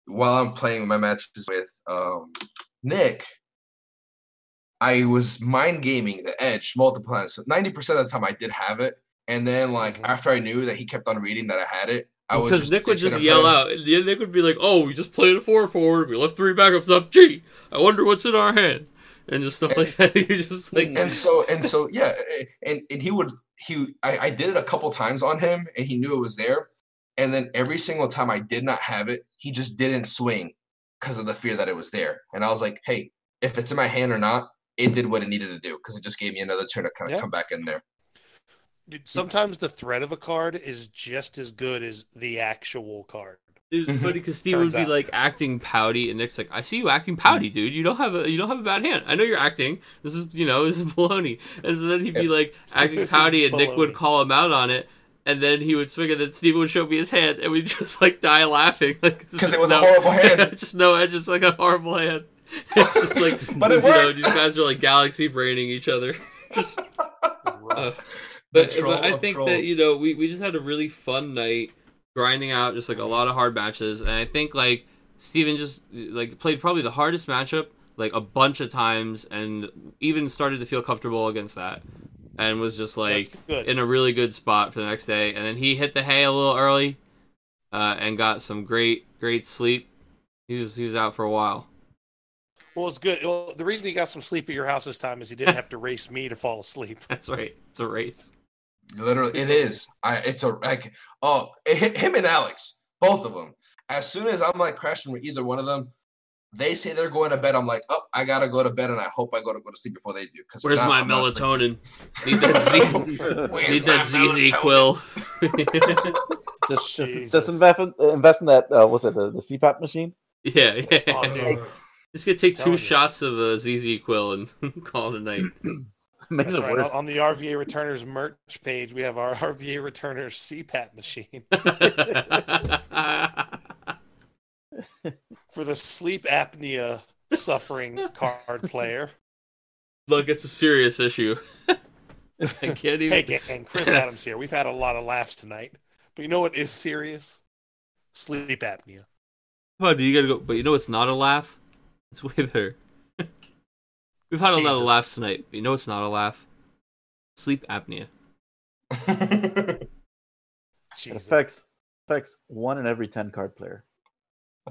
while I'm playing my matches with um, Nick, I was mind gaming the edge multiple times. So ninety percent of the time I did have it. And then like after I knew that he kept on reading that I had it, I was because Nick would just yell play. out. Nick would be like, oh, we just played a four forward. We left three backups up. Gee, I wonder what's in our hand. And just stuff and, like that. You just like and so and so yeah, and, and he would he I, I did it a couple times on him, and he knew it was there. And then every single time I did not have it, he just didn't swing because of the fear that it was there. And I was like, hey, if it's in my hand or not, it did what it needed to do because it just gave me another turn to kind of yeah. come back in there. Dude, sometimes the threat of a card is just as good as the actual card. It was funny because Steve would be out. like acting pouty, and Nick's like, "I see you acting pouty, dude. You don't have a you don't have a bad hand. I know you're acting. This is you know this is baloney." And so then he'd be like acting pouty, and Nick would call him out on it, and then he would swing, and then Steve would show me his hand, and we'd just like die laughing, like because it was no, a horrible hand. Just no, it's just like a horrible hand. It's just like but it you worked. know, these guys are like galaxy braining each other. Just rough. Uh, But, but I think trolls. that, you know, we, we just had a really fun night grinding out just, like, a lot of hard matches. And I think, like, Steven just, like, played probably the hardest matchup, like, a bunch of times, and even started to feel comfortable against that. And was just, like, in a really good spot for the next day. And then he hit the hay a little early uh, and got some great, great sleep. He was he was out for a while. Well, it's good. Well, the reason he got some sleep at your house this time is he didn't have to race me to fall asleep. That's right. It's a race. Literally, it is. I. It's a. Like, oh, it hit him and Alex, both of them. As soon as I'm like crashing with either one of them, they say they're going to bed. I'm like, oh, I gotta go to bed, and I hope I go to go to sleep before they do. Because where's not, my I'm melatonin? Need that Z. Need that Z Z Quill. just, just, just invest in, invest in that. Uh, what's it? The, the C PAP machine? Yeah. yeah. Oh, dude. Just gonna take two you. shots of a Z Z Quill and call it a night. That's right. Worse. On the R V A Returners merch page, we have our R V A Returners C PAP machine. For the sleep apnea suffering card player. Look, it's a serious issue. I can't even... Hey, gang, Chris Adams here. We've had a lot of laughs tonight. But you know what is serious? Sleep apnea. Oh, dude, you gotta go. But you know what's not a laugh? It's way better. We've had Jesus. a lot of laughs tonight. You know it's not a laugh. Sleep apnea. It affects, affects one in every ten card player.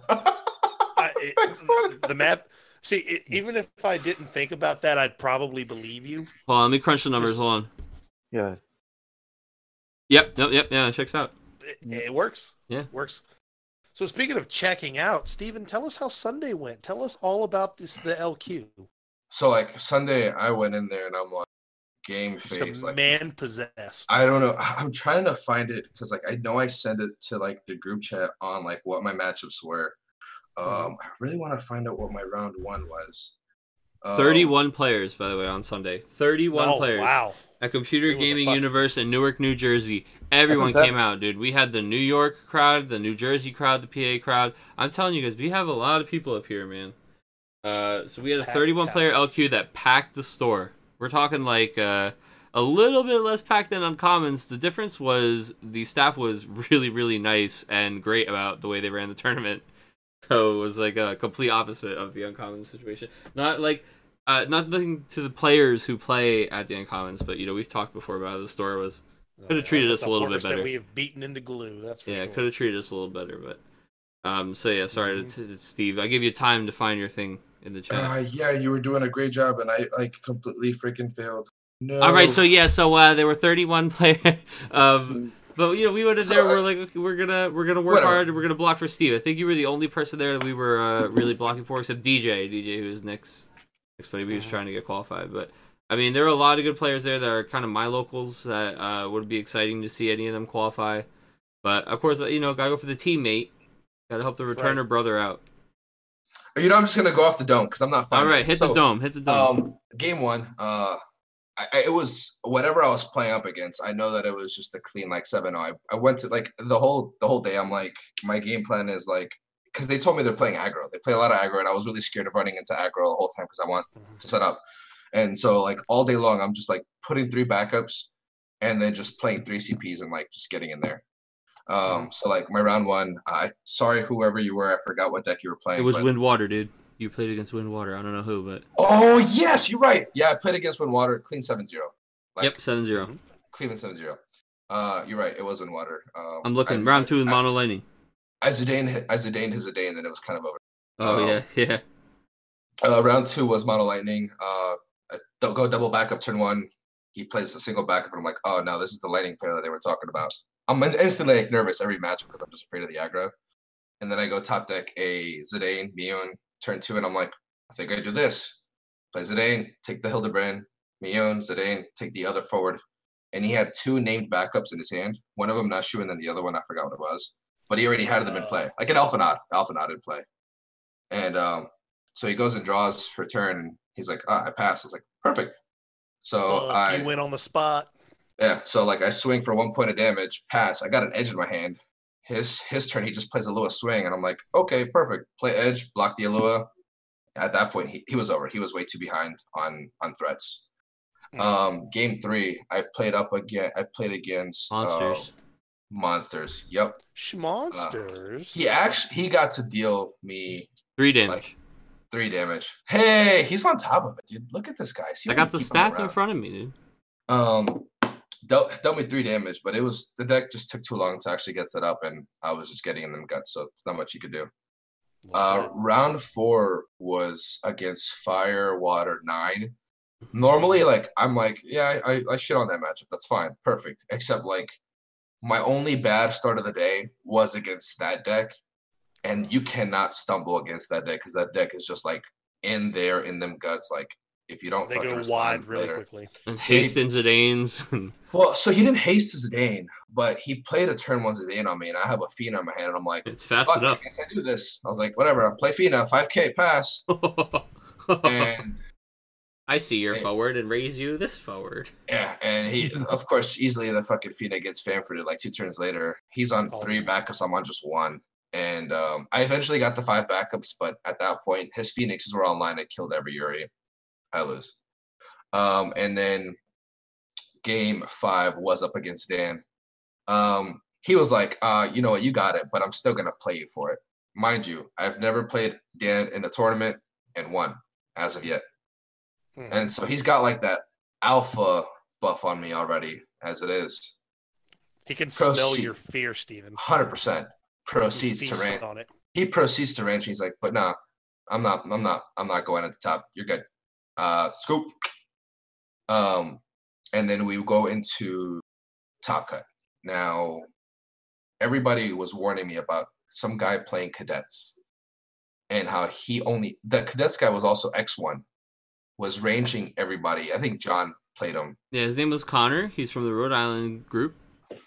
I, it, the math. See, it, even if I didn't think about that, I'd probably believe you. Hold on, let me crunch the numbers. Just, Hold on. Yeah. Yep. Yep. Yep. Yeah. It checks out. It, it works. Yeah. It works. So speaking of checking out, Steven, tell us how Sunday went. Tell us all about this. The L Q. So, like, Sunday, I went in there, and I'm, like, game face. Like, man-possessed. I don't know. I'm trying to find it because, like, I know I sent it to, like, the group chat on, like, what my matchups were. Um, I really want to find out what my round one was. Um, thirty-one players, by the way, on Sunday. thirty-one oh, players. Wow. At Computer Gaming a Universe in Newark, New Jersey. Everyone came out, dude. We had the New York crowd, the New Jersey crowd, the P A crowd. I'm telling you guys, we have a lot of people up here, man. Uh, so we had a thirty-one player L Q that packed the store. We're talking like uh, a little bit less packed than Uncommons. The difference was the staff was really, really nice and great about the way they ran the tournament. So it was like a complete opposite of the Uncommons situation. Not like uh, nothing to the players who play at the Uncommons, but you know we've talked before about how the store was could have treated us a little bit better. That we have beaten into glue. That's for yeah, sure. could have treated us a little better, but um. So yeah, sorry mm-hmm. to, to Steve. I give you time to find your thing. In the chat. Uh, yeah, you were doing a great job, and I like completely freaking failed. No. All right, so yeah, so uh, there were thirty-one players, um, but you know we went in so, there. We're like, okay, we're gonna we're gonna work whatever. hard, and we're gonna block for Steve. I think you were the only person there that we were uh, really blocking for, except D J, D J who is Nick's but he was trying to get qualified. But I mean, there are a lot of good players there that are kind of my locals that uh, would be exciting to see any of them qualify. But of course, you know, gotta go for the teammate. Gotta help the That's returner right. brother out. You know, I'm just gonna go off the dome because I'm not. All right, hit so, the dome. Hit the dome. Um, game one. Uh, I, I, it was whatever I was playing up against. I know that it was just a clean like seven oh. I, I went to like the whole the whole day. I'm like, my game plan is like, because they told me they're playing aggro. They play a lot of aggro, and I was really scared of running into aggro the whole time because I want to set up. And so like all day long, I'm just like putting three backups, and then just playing three C Ps and like just getting in there. Um, so like my round one, I sorry whoever you were, I forgot what deck you were playing. It was but... Wind Water, dude. You played against Wind Water. I don't know who, but oh yes, you're right. Yeah, I played against Wind Water. Clean seven zero. Like, yep, seven zero. Cleveland seven zero. Uh, you're right. It was Wind Water. Um, I'm looking I, round two with mono laning. I Zidane, I Zidane his Zidane, and then it was kind of over. Oh um, yeah, yeah. Uh, round two was mono lightning. Uh, they'll go double backup turn one. He plays a single backup, and I'm like, oh no, this is the lightning pair that they were talking about. I'm instantly like nervous every match because I'm just afraid of the aggro. And then I go top deck a Zidane, Mion, turn two, and I'm like, I think I do this. Play Zidane, take the Hildebrand, Mion, Zidane, take the other forward. And he had two named backups in his hand. One of them Nashu, and then the other one, I forgot what it was. But he already had them in play. Like an Alphanod. Alphanod in play. And um, so he goes and draws for turn. He's like, ah, I pass. I was like, perfect. So Fuck, I... He went on the spot. Yeah, so like I swing for one point of damage, pass. I got an edge in my hand. His his turn, he just plays a Lua swing, and I'm like, okay, perfect. Play edge, block the Lua. At that point, he, he was over. He was way too behind on on threats. Mm. Um, game three, I played up again. I played against Monsters. Uh, monsters. Yep. Monsters. Uh, he actually he got to deal me three damage. Like, three damage. Hey, he's on top of it, dude. Look at this guy. See I got the stats in front of me, dude. Um. Dealt, dealt me three damage, but it was the deck just took too long to actually get set up, and I was just getting in them guts, so it's not much you could do. Uh, round four was against Fire Water Nine. Normally, like I'm like, yeah, I, I shit on that matchup. That's fine, perfect. Except like my only bad start of the day was against that deck, and you cannot stumble against that deck because that deck is just like in there in them guts, like. If you don't, they go wide really later. Quickly. And haste in Zidane's. Well, so he didn't haste Zidane, but he played a turn one Zidane on me, and I have a Fina on my hand, and I'm like, it's fast enough. I can't do this. I was like, whatever. I play Fina, five K pass. And I see your and, forward and raise you this forward. Yeah, and he, of course, easily the fucking Fina gets fanfooted like two turns later. He's on oh. three backups. I'm on just one, and um, I eventually got the five backups, but at that point, his Phoenixes were online. I killed every Yuri. I lose. Um, and then game five was up against Dan. Um, he was like, uh, you know what, you got it, but I'm still going to play you for it. Mind you, I've never played Dan in a tournament and won as of yet. Hmm. And so he's got like that alpha buff on me already as it is. He can Proce- smell your fear, Steven. one hundred percent. Proceeds to ranch. On it. He proceeds to ranch. He's like, but nah, I'm not, I'm not, I'm not going at the top. You're good. Uh, scoop. Um, and then we go into Top Cut. Now, everybody was warning me about some guy playing cadets and how he only, the cadets guy was also X one, was ranging everybody. I think John played him. Yeah, his name was Connor. He's from the Rhode Island group.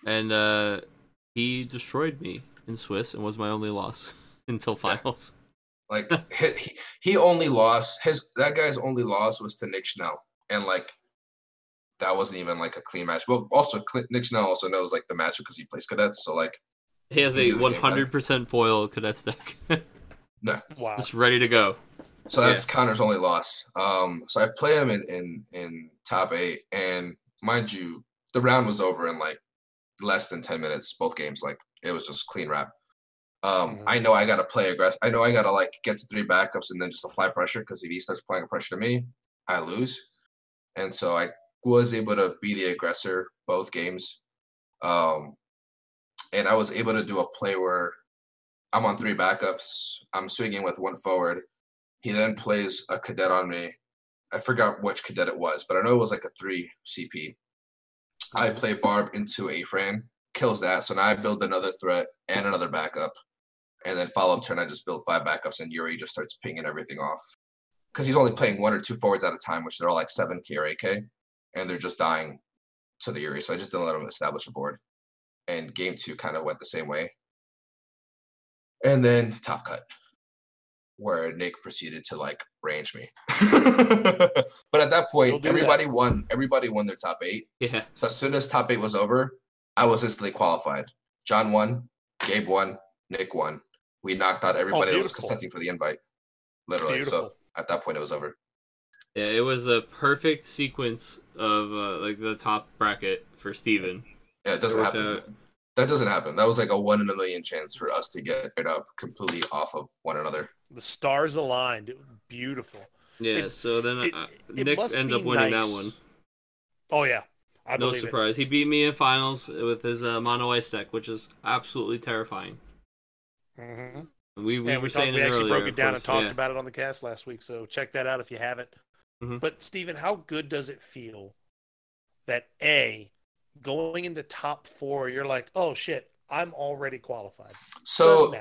And uh, he destroyed me in Swiss and was my only loss until finals. Yeah. Like he, he only lost his that guy's only loss was to Nick Schnell, and like that wasn't even like a clean match. But also Nick Schnell also knows like the matchup because he plays cadets, so like he has a one hundred percent foil cadets deck. No, wow, just ready to go. So that's yeah. Connor's only loss. Um, so I play him in, in in top eight, and mind you, the round was over in like less than ten minutes. Both games, like it was just clean wrap. Um, I know I gotta play aggressive. I know I gotta like get to three backups and then just apply pressure because if he starts applying pressure to me, I lose. And so I was able to be the aggressor both games. Um, and I was able to do a play where I'm on three backups. I'm swinging with one forward. He then plays a cadet on me. I forgot which cadet it was, but I know it was like a three C P. I play Barb into a Fran, kills that. So now I build another threat and another backup. And then follow-up turn, I just build five backups, and Yuri just starts pinging everything off. because he's only playing one or two forwards at a time, which they're all like seven K or eight K, and they're just dying to the Yuri. So I just didn't let him establish a board. And game two kind of went the same way. And then top cut, where Nick proceeded to like range me. But at that point, everybody that. won. Everybody won their top eight. Yeah. So as soon as top eight was over, I was instantly qualified. John won, Gabe won, Nick won. We knocked out everybody oh, that was contesting for the invite. Literally. Beautiful. So at that point, it was over. Yeah, it was a perfect sequence of uh, like the top bracket for Steven. Yeah, it doesn't it happen. Out. That doesn't happen. That was like a one in a million chance for us to get it up completely off of one another. The stars aligned. Beautiful. Yeah, it's, so then it, I, it Nick ends up winning nice. that one. Oh, yeah. I no surprise. It. He beat me in finals with his uh, mono ice deck, which is absolutely terrifying. Mm-hmm. We, we, and we, were talk, saying we actually earlier, broke it down course, and talked yeah. about it on the cast last week, so check that out if you haven't. Mm-hmm. But, Steven, how good does it feel that, A, going into top four, you're like, oh, shit, I'm already qualified? So,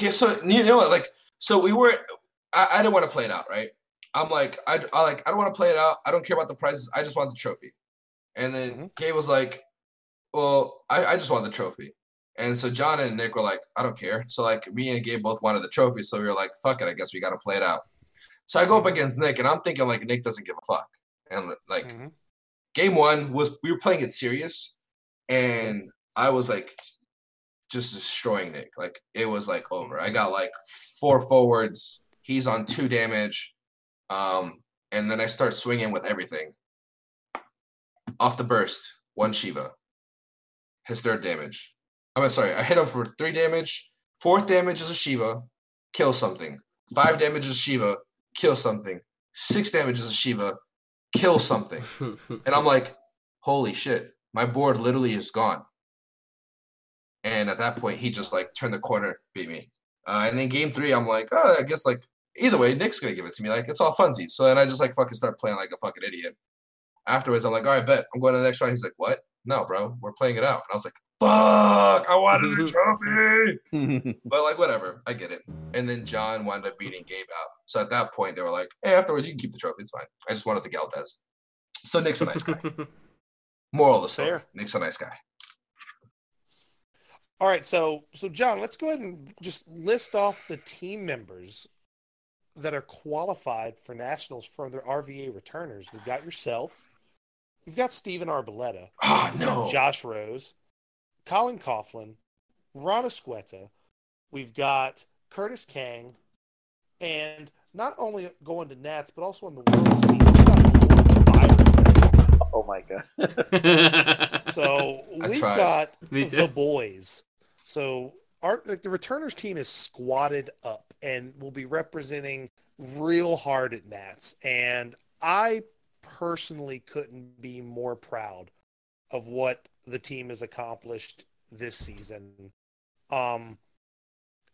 yeah, so you know what, like, so we were – I didn't want to play it out, right? I'm like, I, I like, I don't want to play it out. I don't care about the prizes. I just want the trophy. And then mm-hmm. Gabe was like, well, I, I just want the trophy. And so John and Nick were like, I don't care. So, like, me and Gabe both wanted the trophy. So we were like, fuck it. I guess we got to play it out. So I go up against Nick, and I'm thinking, like, Nick doesn't give a fuck. And, like, mm-hmm. game one was we were playing it serious. And I was, like, just destroying Nick. Like, it was, like, over. I got, like, four forwards. He's on two damage. Um, and then I start swinging with everything. Off the burst, one Shiva. His third damage. I'm sorry, I hit him for three damage. Fourth damage is a Shiva, kill something. Five damage is a Shiva, kill something. Six damage is a Shiva, kill something. And I'm like, holy shit, my board literally is gone. And at that point, he just like turned the corner, beat me. Uh, and then game three, I'm like, oh, I guess like either way, Nick's gonna give it to me. Like it's all funsies. So then I just like fucking start playing like a fucking idiot. Afterwards, I'm like, all right, bet I'm going to the next round. He's like, what? No, bro, we're playing it out. And I was like, fuck, I wanted a trophy. But like whatever, I get it. And then John wound up beating Gabe out. So at that point they were like, hey, afterwards you can keep the trophy, it's fine. I just wanted the Galdez. So Nick's a nice guy. Moral of the story, Nick's a nice guy. All right, so so John, let's go ahead and just list off the team members that are qualified for nationals from their R V A returners. We've got yourself, you've got Steven Arboleta, oh no, Josh Rose, Colin Coughlin, Ron Esqueta, we've got Curtis Kang, and not only going to Nats, but also on the Worlds team, we've got Lord Byron. Oh, my God. So we've got the boys. So our like, the returners team is squatted up and will be representing real hard at Nats. And I personally couldn't be more proud of what the team has accomplished this season. Um,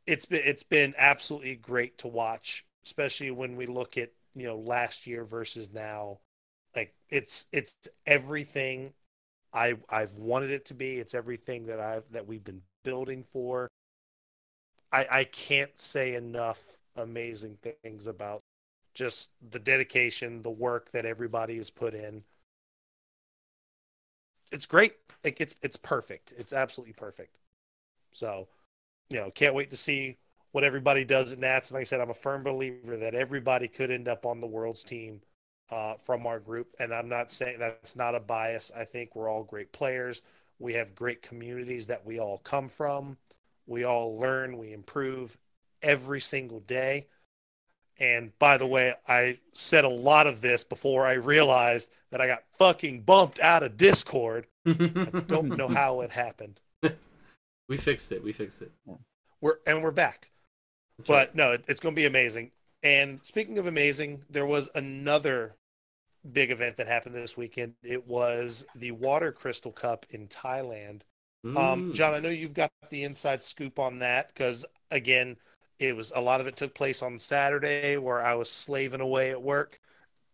it's been it's been absolutely great to watch, especially when we look at, you know, last year versus now. Like it's it's everything I I've wanted it to be. It's everything that I've that we've been building for. I I can't say enough amazing things about just the dedication, the work that everybody has put in. It's great. Like it's it's perfect. It's absolutely perfect. So, you know, can't wait to see what everybody does at Nats. And like I said, I'm a firm believer that everybody could end up on the World's team uh, from our group. And I'm not saying that's not a bias. I think we're all great players. We have great communities that we all come from. We all learn. We improve every single day. And by the way, I said a lot of this before I realized that I got fucking bumped out of Discord. I don't know how it happened. We fixed it. We fixed it. We're and we're back. That's but right. no, it, it's going to be amazing. And speaking of amazing, there was another big event that happened this weekend. It was the Water Crystal Cup in Thailand. Mm. Um, John, I know you've got the inside scoop on that because, again, it was a lot of it took place on Saturday where I was slaving away at work.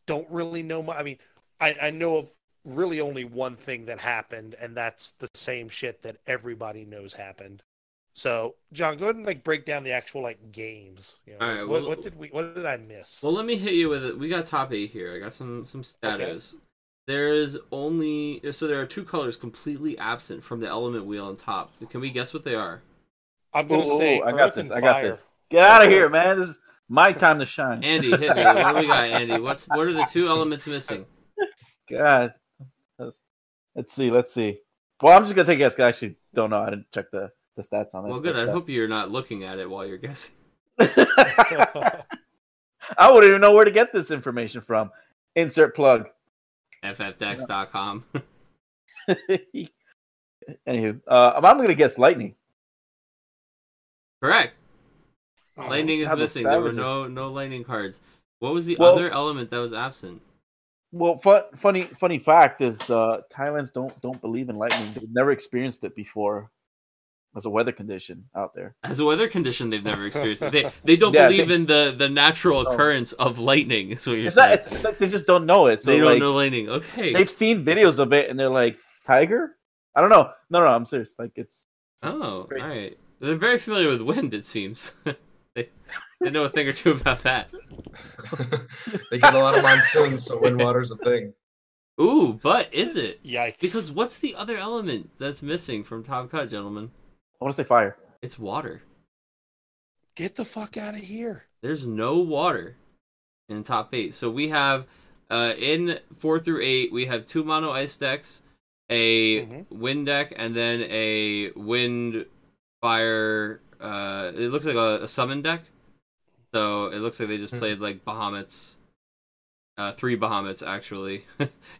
Don't really know my, I mean, I, I know of really only one thing that happened, and that's the same shit that everybody knows happened. So, John, go ahead and like break down the actual like games. You know, all right. What, well, what did we? What did I miss? Well, let me hit you with it. We got top eight here. I got some some status. Okay. There is only so there are two colors completely absent from the element wheel on top. Can we guess what they are? I'm gonna ooh, say ooh, I got this. I got this. Get out of here, man! This is my time to shine. Andy, hit me. What do we got, Andy? What's what are the two elements missing? God, let's see. Let's see. Well, I'm just gonna take a guess. I actually don't know. I didn't check the. The stats on it. Well, good. I hope you're not looking at it while you're guessing. I wouldn't even know where to get this information from. Insert plug. F F dex dot com. Anywho, uh, I'm going to guess lightning. Correct. Oh, lightning is missing. There were no no lightning cards. What was the well, other element that was absent? Well, fun, funny funny fact is uh, Thailand's don't don't believe in lightning. They've never experienced it before. As a weather condition out there. As a weather condition they've never experienced. They they don't yeah, believe they, in the, the natural no. occurrence of lightning. Is what you're it's saying. Not, it's, it's like they just don't know it. So they don't like, know lightning. Okay. They've seen videos of it and they're like, tiger? I don't know. No, no, I'm serious. Like it's. it's oh, crazy. All right. They're very familiar with wind. It seems they they know a thing or two about that. They get a lot of monsoons, so wind water's a thing. Ooh, but is it? Yikes! Because what's the other element that's missing from Top Cut, gentlemen? I want to say fire. It's water. Get the fuck out of here. There's no water in top eight. So we have, uh, in four through eight, we have two mono ice decks, a mm-hmm. wind deck, and then a wind fire. Uh, it looks like a, a summon deck. So it looks like they just mm-hmm. played like Bahamut's, uh, three Bahamut's actually,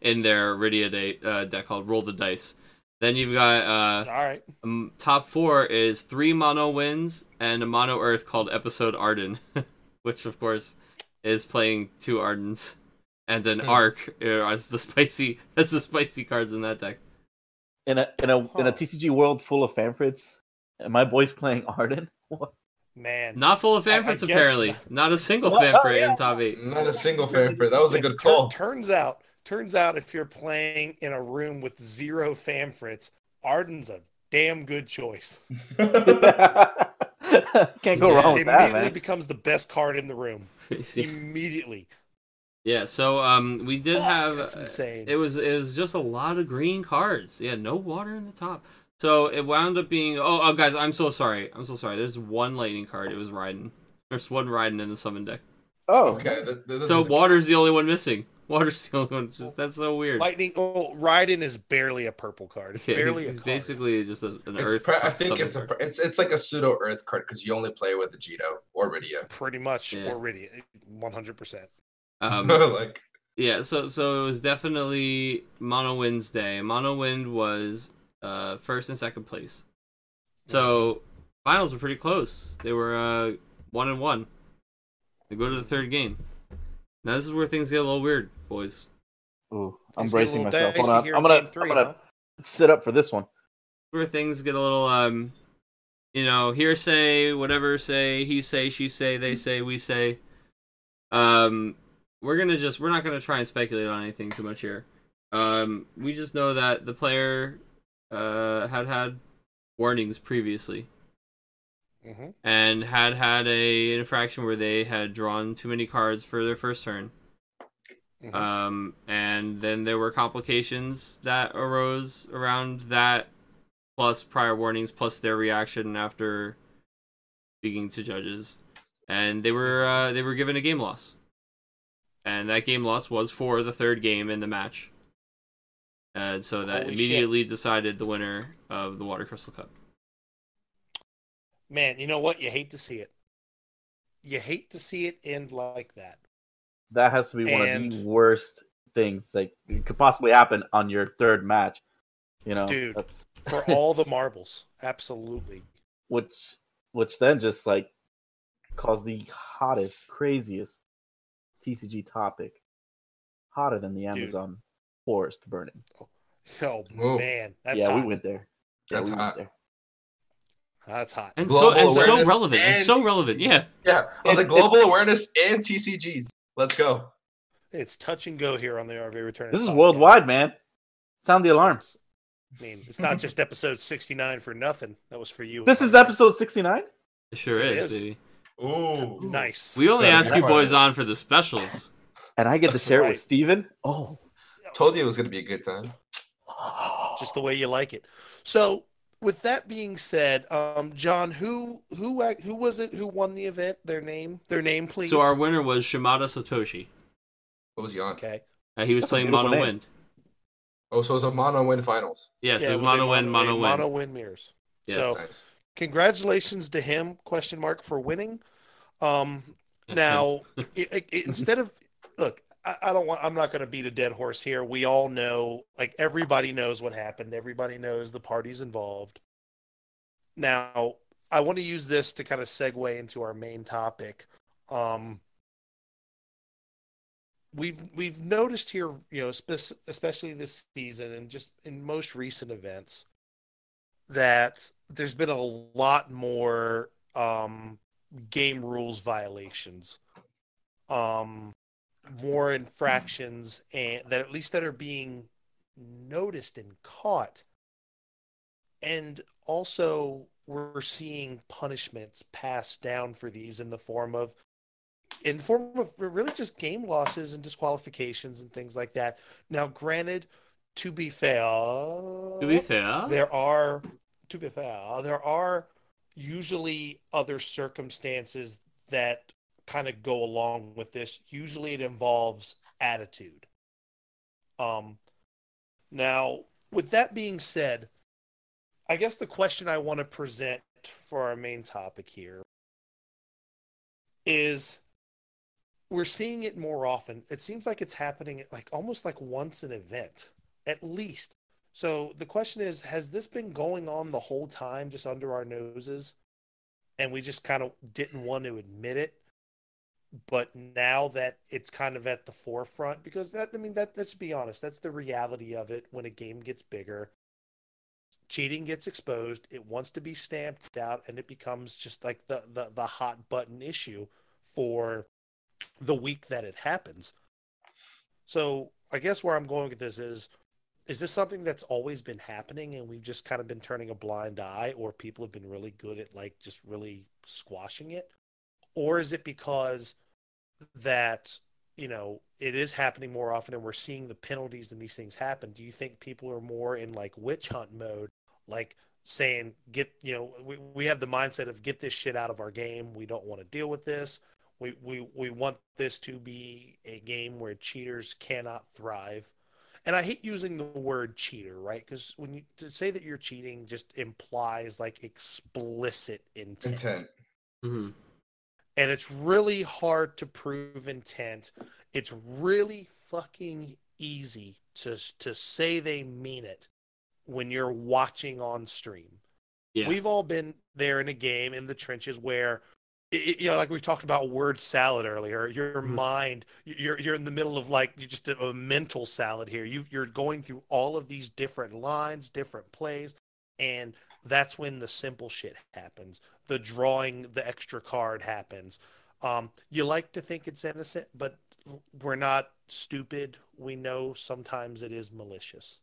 in their Rydia de- uh, deck called Roll the Dice. Then you've got uh, all right. um, top four is three mono winds and a mono earth called Episode Arden, which of course is playing two Ardens and an Arc. That's the spicy. That's the spicy cards in that deck. In a in a huh. in a T C G world full of fanfrits, and my boy's playing Arden. What? Man, not full of fanfrits I, I apparently. Guess... Not a single well, fanfrit oh, yeah. in top eight. Not a single fanfrit. That was a good call. Tur- turns out. Turns out if you're playing in a room with zero fanfrits, Arden's a damn good choice. Can't go yeah. wrong with that, man. It immediately becomes the best card in the room. Immediately. Yeah, so um, we did oh, have... That's insane. It was, it was just a lot of green cards. Yeah, no water in the top. So it wound up being... Oh, oh guys, I'm so sorry. I'm so sorry. There's one lightning card. It was Raiden. There's one Raiden in the summon deck. Oh, okay. This, this so water's good. The only one missing. Water's the only one. That's so weird. Lightning. Oh, Raiden is barely a purple card. It's yeah, barely he's, a he's card. Basically just a, an it's earth. Pre- I think it's a, it's it's like a pseudo earth card because you only play with Agito or Rydia. Pretty much yeah. or Rydia, one hundred percent. Like yeah. So so it was definitely Mono Wind's day. Mono Wind was uh, first and second place. So finals were pretty close. They were uh, one and one. They go to the third game. Now this is where things get a little weird, boys. Ooh, I'm bracing myself. Hold on. I'm gonna, three, I'm gonna huh? sit up for this one. Where things get a little, um, you know, hearsay, whatever, say, he say, she say, they say, we say. Um, we're gonna just, we're not gonna try and speculate on anything too much here. Um, we just know that the player, uh, had had warnings previously. Mm-hmm. And had had a an infraction where they had drawn too many cards for their first turn. Mm-hmm. Um, and then there were complications that arose around that, plus prior warnings, plus their reaction after speaking to judges. And they were uh, they were given a game loss. And that game loss was for the third game in the match. And so that Holy immediately shit. decided the winner of the Water Crystal Cup. Man, you know what? You hate to see it. You hate to see it end like that. That has to be and one of the worst things that like, could possibly happen on your third match. You know, dude, that's... for all the marbles, absolutely. Which, which then just like caused the hottest, craziest T C G topic, hotter than the Amazon dude. forest burning. Oh, oh man, that's yeah, hot. we went there. Yeah, that's we hot. Went there. That's hot. And global so and so relevant. And it's so relevant. Yeah. Yeah. I was it's, like global awareness and T C Gs. Let's go. It's touch and go here on the R V A Return. This is podcast. Worldwide, man. Sound the alarms. I mean, it's not just episode sixty-nine for nothing. That was for you. This is episode sixty-nine? It sure it is, is, baby. Oh, nice. We only ask you boys on for the specials. And I get to share right. it with Steven? Oh. Told you it was going to be a good time. Just the way you like it. So, with that being said, um, John, who who who was it who won the event? Their name? Their name, please. So, our winner was Shimada Satoshi. What was he on? Okay. Uh, he was That's playing Mono name. Wind. Oh, so it was a Mono Wind finals. Yes, yeah, it was, it was Mono Wind, Mono Wind. Mono Wind mirrors. Yes. So, nice. Congratulations to him, question mark, for winning. Um, now, it, it, instead of... Look, I, I don't want. I'm not going to beat a dead horse here. We all know, like everybody knows what happened. Everybody knows the parties involved. Now, I want to use this to kind of segue into our main topic. Um, we've we've noticed here, you know, spe- especially this season and just in most recent events, that there's been a lot more um, game rules violations. Um. More infractions, and that at least that are being noticed and caught, and also we're seeing punishments passed down for these in the form of, in the form of really just game losses and disqualifications and things like that. Now, granted, to be fair, to be fair, there are to be fair, there are usually other circumstances that kind of go along with this. Usually it involves attitude. Um, now, with that being said, I guess the question I want to present for our main topic here is we're seeing it more often. It seems like it's happening like almost like once an event, at least. So the question is, has this been going on the whole time just under our noses and we just kind of didn't want to admit it? But now that it's kind of at the forefront, because that, I mean, that let's be honest, that's the reality of it. When a game gets bigger, cheating gets exposed. It wants to be stamped out, and it becomes just like the, the, the hot button issue for the week that it happens. So I guess where I'm going with this is, is this something that's always been happening and we've just kind of been turning a blind eye, or people have been really good at like just really squashing it? Or is it because that, you know, it is happening more often and we're seeing the penalties and these things happen? Do you think people are more in like witch hunt mode, like saying, get, you know, we, we have the mindset of get this shit out of our game. We don't want to deal with this. We, we, we want this to be a game where cheaters cannot thrive. And I hate using the word cheater, right? Because when you to say that you're cheating just implies like explicit intent. Intent. Mm-hmm. And it's really hard to prove intent. It's really fucking easy to to say they mean it when you're watching on stream. Yeah. We've all been there in a game in the trenches where, it, you know, like we talked about word salad earlier. Your mm-hmm. mind, you're you're in the middle of like you just a mental salad here. You you're going through all of these different lines, different plays, and that's when the simple shit happens. The drawing, the extra card happens. Um, you like to think it's innocent, but we're not stupid. We know sometimes it is malicious.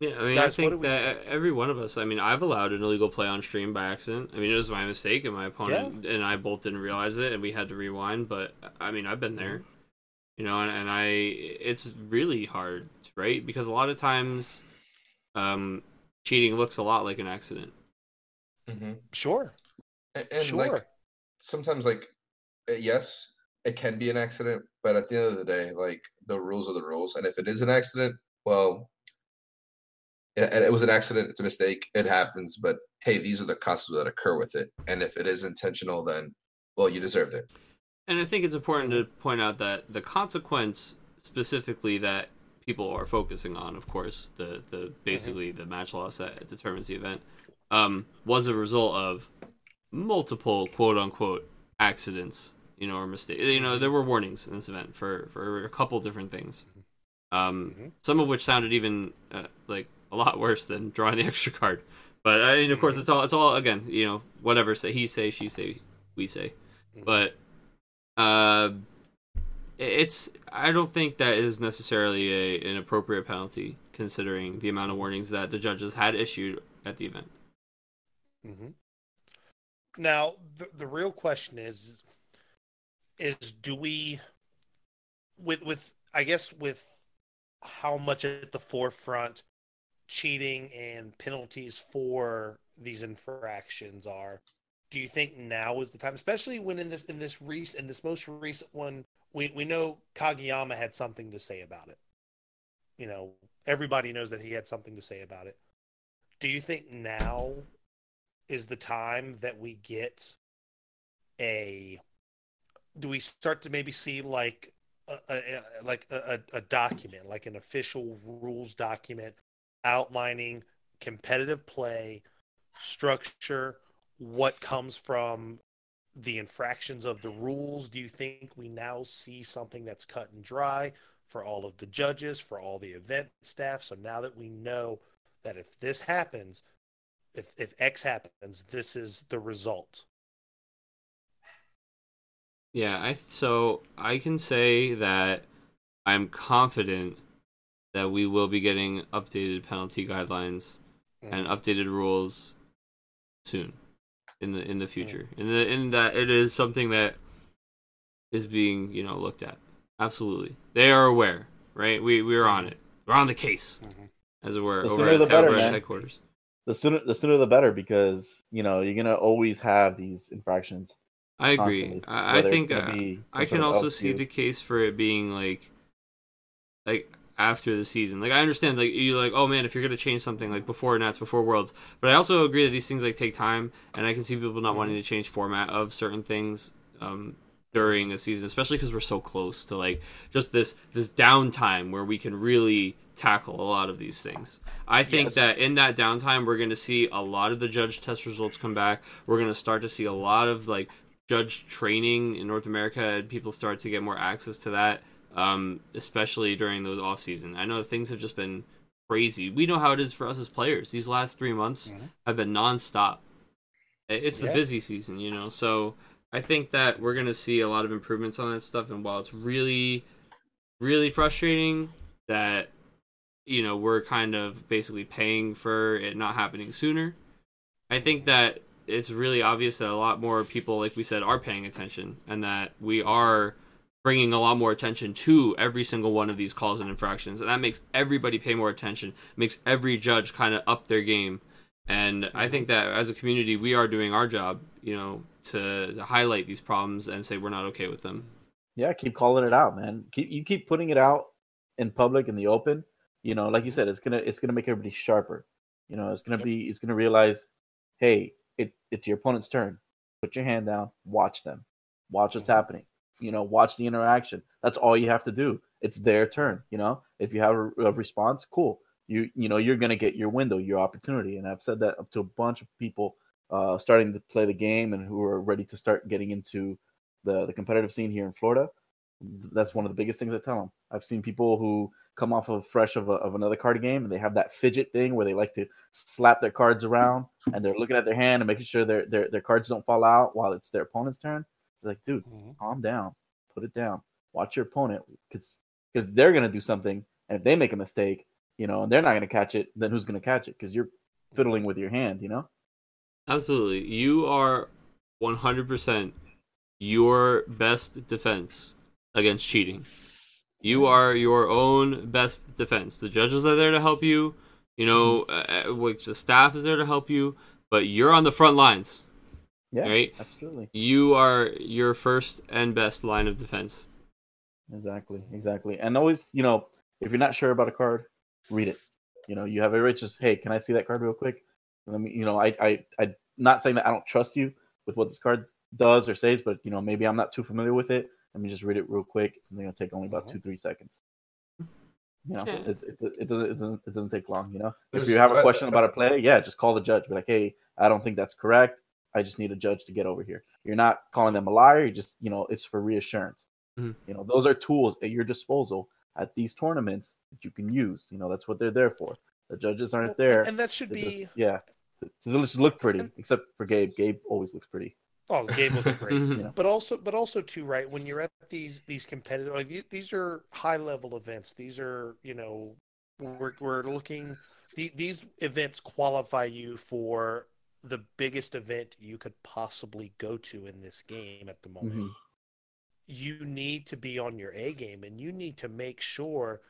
Yeah, I mean, guys, I think that think? every one of us, I mean, I've allowed an illegal play on stream by accident. I mean, it was my mistake, and my opponent yeah. and I both didn't realize it, and we had to rewind, but, I mean, I've been there. You know, and, and I, it's really hard, right? Because a lot of times... Um, cheating looks a lot like an accident. Mm-hmm. Sure. And, and sure. Like, sometimes, like, yes, it can be an accident, but at the end of the day, like, the rules are the rules. And if it is an accident, well, it, it was an accident. It's a mistake. It happens. But, hey, these are the consequences that occur with it. And if it is intentional, then, well, you deserved it. And I think it's important to point out that the consequence specifically that people are focusing on, of course, the, the basically the match loss that determines the event, um, was a result of multiple quote unquote accidents, you know, or mistakes. You know, there were warnings in this event for, for a couple different things, um, mm-hmm. some of which sounded even uh, like a lot worse than drawing the extra card. But I mean, of course, it's all it's all again, you know, whatever say he say, she say, we say, but. Uh, It's. I don't think that is necessarily a an appropriate penalty considering the amount of warnings that the judges had issued at the event. Mm-hmm. Now, the, the real question is, is do we, with, with I guess with how much at the forefront cheating and penalties for these infractions are, do you think now is the time, especially when in this in this recent in this most recent one, we, we know Kageyama had something to say about it. You know, everybody knows that he had something to say about it. Do you think now is the time that we get a, do we start to maybe see like a, a, a like a, a document, like an official rules document outlining competitive play structure, what comes from the infractions of the rules? Do you think we now see something that's cut and dry for all of the judges, for all the event staff? So now that we know that if this happens, if if X happens, this is the result. Yeah, I so I can say that I'm confident that we will be getting updated penalty guidelines mm. and updated rules soon in the in the future. Mm. In the in that it is something that is being, you know, looked at. Absolutely. They are aware, right? We we're on it. We're on the case. Mm-hmm. As it were, the sooner over the at, better, man. Headquarters. The sooner the sooner the better, because, you know, you're gonna always have these infractions. I agree. I think uh, I can also see the case for it being like like after the season. Like, I understand, like, you're like, oh man, if you're gonna change something, like before Nats, before Worlds. But I also agree that these things like take time, and I can see people not mm-hmm. wanting to change format of certain things um during a season, especially because we're so close to like just this this downtime where we can really tackle a lot of these things. I think yes. that in that downtime, we're going to see a lot of the judge test results come back. We're going to start to see a lot of like judge training in North America, and people start to get more access to that, um, especially during those off season. I know things have just been crazy. We know how it is for us as players. These last three months mm-hmm. have been nonstop. It's yeah. a busy season, you know, so I think that we're going to see a lot of improvements on that stuff. And while it's really, really frustrating that, you know, we're kind of basically paying for it not happening sooner, I think that it's really obvious that a lot more people, like we said, are paying attention, and that we are bringing a lot more attention to every single one of these calls and infractions. And that makes everybody pay more attention, makes every judge kind of up their game. And I think that as a community, we are doing our job, you know, to highlight these problems and say we're not okay with them. Yeah, keep calling it out, man. Keep you keep putting it out in public, in the open. You know, like you said, it's gonna it's gonna make everybody sharper. You know, it's gonna be it's gonna realize, hey, it it's your opponent's turn. Put your hand down. Watch them. Watch what's happening. You know, watch the interaction. That's all you have to do. It's their turn. You know, if you have a, a response, cool. You you know you're gonna get your window, your opportunity. And I've said that up to a bunch of people. Uh, starting to play the game and who are ready to start getting into the, the competitive scene here in Florida. That's one of the biggest things I tell them. I've seen people who come off of fresh of, a, of another card game, and they have that fidget thing where they like to slap their cards around, and they're looking at their hand and making sure their their, their cards don't fall out while it's their opponent's turn. It's like, dude, mm-hmm. calm down, put it down, watch your opponent, because because they're gonna do something, and if they make a mistake, you know, and they're not gonna catch it, then who's gonna catch it? Because you're fiddling with your hand, you know. Absolutely. You are one hundred percent your best defense against cheating. You are your own best defense. The judges are there to help you. You know, uh, the staff is there to help you, but you're on the front lines. Yeah, right? Absolutely. You are your first and best line of defense. Exactly, exactly. And always, you know, if you're not sure about a card, read it. You know, you have a right to just, hey, can I see that card real quick? I mean, you know, I, I, I'm not saying that I don't trust you with what this card does or says, but, you know, maybe I'm not too familiar with it. Let me just read it real quick. It's going to take only about two, three seconds. You know, yeah. it's, it's, it, doesn't, it, doesn't, it doesn't take long, you know. There's, if you have a question about a play, yeah, just call the judge. Be like, hey, I don't think that's correct. I just need a judge to get over here. You're not calling them a liar. You just, you know, it's for reassurance. Mm-hmm. You know, those are tools at your disposal at these tournaments that you can use. You know, that's what they're there for. The judges aren't there. And that should be... Just, yeah. Does it just look pretty, and, except for Gabe. Gabe always looks pretty. Oh, Gabe looks great. Yeah. But also, but also too, right, when you're at these these competitive... Like, these, these are high-level events. These are, you know, We're, we're looking, the, these events qualify you for the biggest event you could possibly go to in this game at the moment. Mm-hmm. You need to be on your A game, and you need to make sure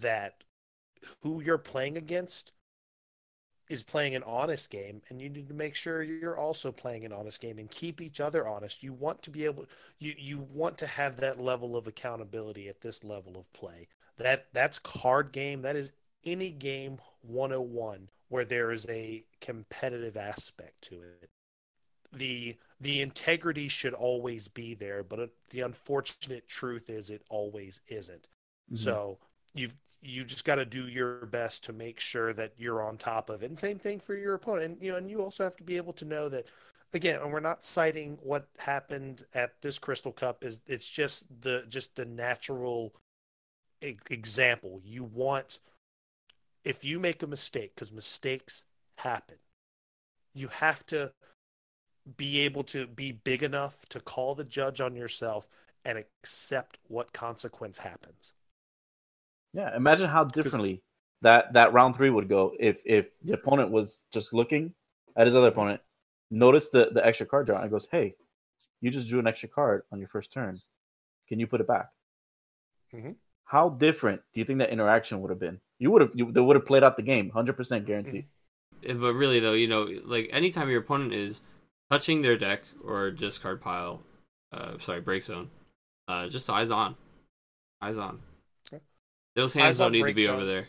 that who you're playing against is playing an honest game, and you need to make sure you're also playing an honest game and keep each other honest. You want to be able, you, you want to have that level of accountability at this level of play. That that's card game. That is any game one oh one where there is a competitive aspect to it. The the integrity should always be there, but the unfortunate truth is it always isn't. Mm-hmm. So you've you just got to do your best to make sure that you're on top of it. And same thing for your opponent. And you know, and you also have to be able to know that, again, and we're not citing what happened at this Crystal Cup, is it's just the just the natural example. You want, if you make a mistake, because mistakes happen, you have to be able to be big enough to call the judge on yourself and accept what consequence happens. Yeah, imagine how differently that, that round three would go if if the opponent was just looking at his other opponent, noticed the, the extra card draw, and goes, hey, you just drew an extra card on your first turn. Can you put it back? Mm-hmm. How different do you think that interaction would have been? You would have, you, they would have played out the game, one hundred percent guaranteed. But really, though, you know, like anytime your opponent is touching their deck or discard pile, uh, sorry, break zone, uh, just eyes on, eyes on. Okay. Those hands eyes don't need to be zone. Over there.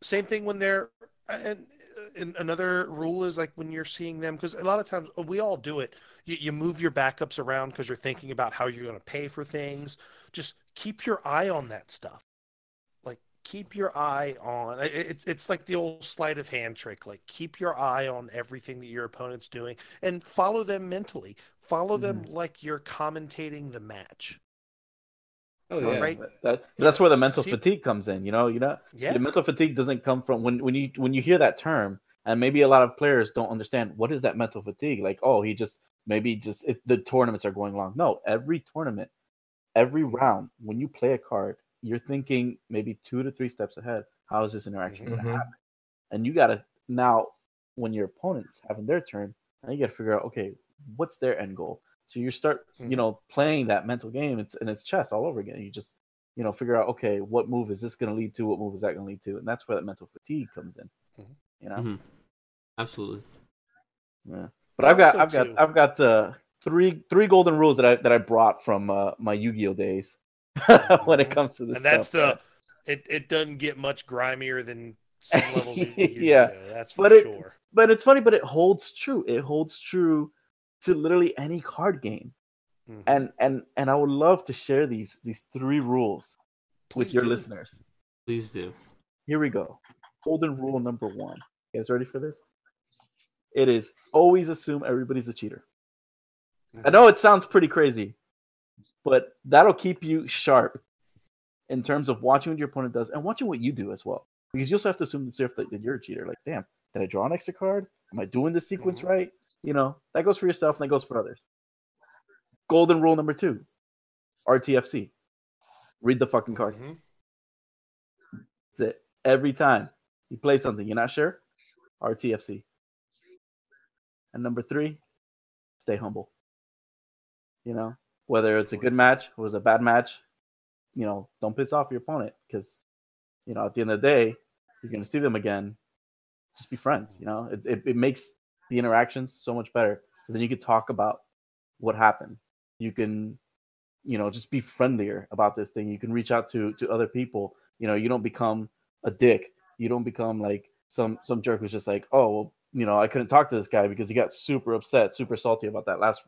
Same thing when they're, and, and another rule is like when you're seeing them, because a lot of times we all do it. You, you move your backups around because you're thinking about how you're going to pay for things. Just keep your eye on that stuff. Like, keep your eye on – it's it's like the old sleight of hand trick. Like, keep your eye on everything that your opponent's doing and follow them mentally. Follow mm. them like you're commentating the match. Oh, yeah. Right? That, that, that's where the mental See, fatigue comes in, you know? You know? Yeah. The mental fatigue doesn't come from when, – when you when you hear that term, and maybe a lot of players don't understand, what is that mental fatigue? Like, oh, he just – maybe just – the tournaments are going long. No, every tournament – every round, when you play a card, you're thinking maybe two to three steps ahead. How is this interaction mm-hmm. going to happen? And you got to now, when your opponent's having their turn, now you got to figure out, okay, what's their end goal? So you start, mm-hmm. you know, playing that mental game. It's and it's chess all over again. You just, you know, figure out, okay, what move is this going to lead to? What move is that going to lead to? And that's where that mental fatigue comes in. Mm-hmm. You know, mm-hmm. absolutely. Yeah, but I've got, I've got, too. I've got. Uh, Three three golden rules that I that I brought from uh, my Yu-Gi-Oh days when it comes to this. And that's stuff. the it, it doesn't get much grimier than some levels of Yu-Gi-Oh. Yeah, that's for but sure. It, but it's funny, but it holds true. It holds true to literally any card game. Mm-hmm. And and and I would love to share these these three rules Please with your do. listeners. Please do. Here we go. Golden rule number one. You guys ready for this? It is always assume everybody's a cheater. I know it sounds pretty crazy, but that'll keep you sharp in terms of watching what your opponent does and watching what you do as well. Because you also have to assume that you're a cheater. Like, damn, did I draw an extra card? Am I doing this sequence mm-hmm. right? You know, that goes for yourself and that goes for others. Golden rule number two, R T F C. Read the fucking card. Mm-hmm. That's it. Every time you play something you're not sure, R T F C. And number three, stay humble. You know, whether it's a good match or it's a bad match, you know, don't piss off your opponent because, you know, at the end of the day, you're going to see them again. Just be friends. You know, it, it, it makes the interactions so much better because then you can talk about what happened. You can, you know, just be friendlier about this thing. You can reach out to, to other people. You know, you don't become a dick. You don't become like some, some jerk who's just like, oh, well, you know, I couldn't talk to this guy because he got super upset, super salty about that last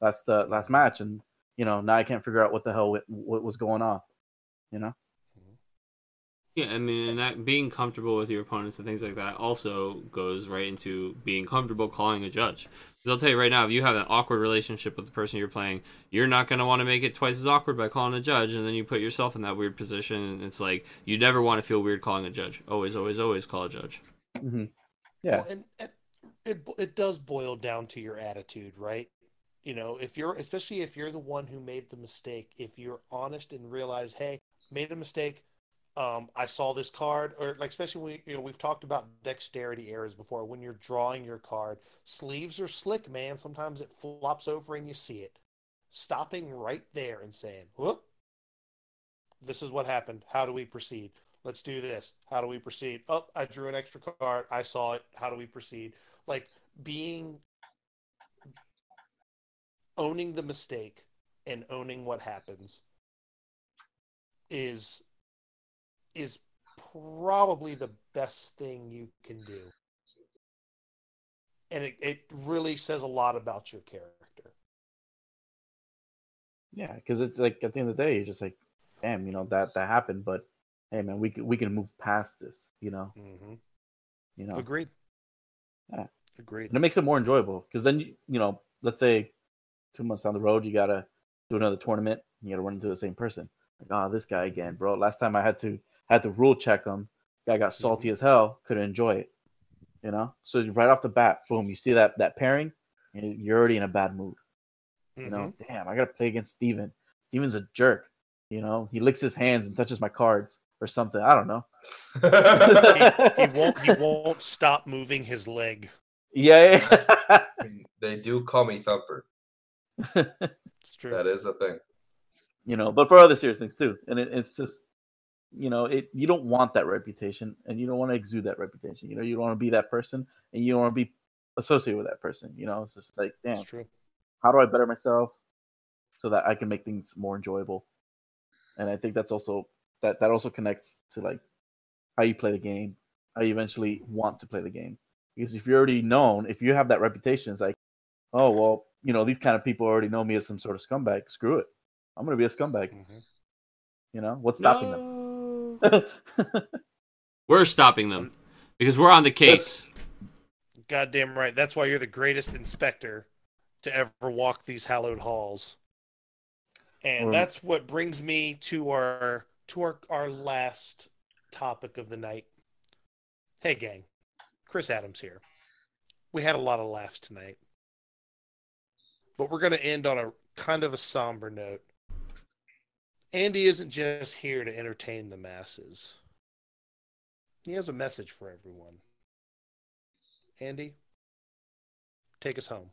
Last uh, last match, and you know now I can't figure out what the hell what, what was going on, you know. Yeah, I mean, and that being comfortable with your opponents and things like that also goes right into being comfortable calling a judge. Because I'll tell you right now, if you have an awkward relationship with the person you're playing, you're not going to want to make it twice as awkward by calling a judge, and then you put yourself in that weird position. And it's like you never want to feel weird calling a judge. Always, always, always call a judge. Mm-hmm. Yeah, well, and, and it it does boil down to your attitude, right? You know, if you're, especially if you're the one who made the mistake, if you're honest and realize, hey, made a mistake, Um, I saw this card, or like especially we you know we've talked about dexterity errors before. When you're drawing your card, sleeves are slick, man. Sometimes it flops over and you see it. Stopping right there and saying, "Whoop! This is what happened. How do we proceed? Let's do this. How do we proceed? Oh, I drew an extra card. I saw it. How do we proceed?" Like being owning the mistake and owning what happens is. is probably the best thing you can do. And it, it really says a lot about your character. Yeah, because it's like, at the end of the day, you're just like, damn, you know, that, that happened, but hey, man, we can, we can move past this, you know? Mm-hmm. You know? Agreed. Yeah. Agreed. And it makes it more enjoyable, because then, you, you know, let's say two months down the road, you got to do another tournament, and you got to run into the same person. Like, oh, this guy again, bro. Last time I had to had to rule check him. Guy got salty mm-hmm. as hell. Couldn't enjoy it, you know. So right off the bat, boom, you see that that pairing, and you're already in a bad mood. Mm-hmm. You know, damn, I gotta play against Steven. Steven's a jerk. You know, he licks his hands and touches my cards or something. I don't know. he, he won't. He won't stop moving his leg. Yeah, yeah. They do call me Thumper. It's true. That is a thing. You know, but for other serious things too, and it, it's just, you know, it you don't want that reputation, and you don't want to exude that reputation. You know, you don't want to be that person, and you don't want to be associated with that person. You know, it's just like, damn, it's true. How do I better myself so that I can make things more enjoyable? And I think that's also that that also connects to like how you play the game, how you eventually want to play the game. Because if you're already known, if you have that reputation, it's like, oh well, you know, these kind of people already know me as some sort of scumbag. Screw it. I'm going to be a scumbag. Mm-hmm. You know? What's stopping no. them? We're stopping them. Because we're on the case. Goddamn right. That's why you're the greatest inspector to ever walk these hallowed halls. And or... that's what brings me to our to our, our last topic of the night. Hey, gang. Chris Adams here. We had a lot of laughs tonight. But we're going to end on a kind of a somber note. Andy isn't just here to entertain the masses. He has a message for everyone. Andy, take us home.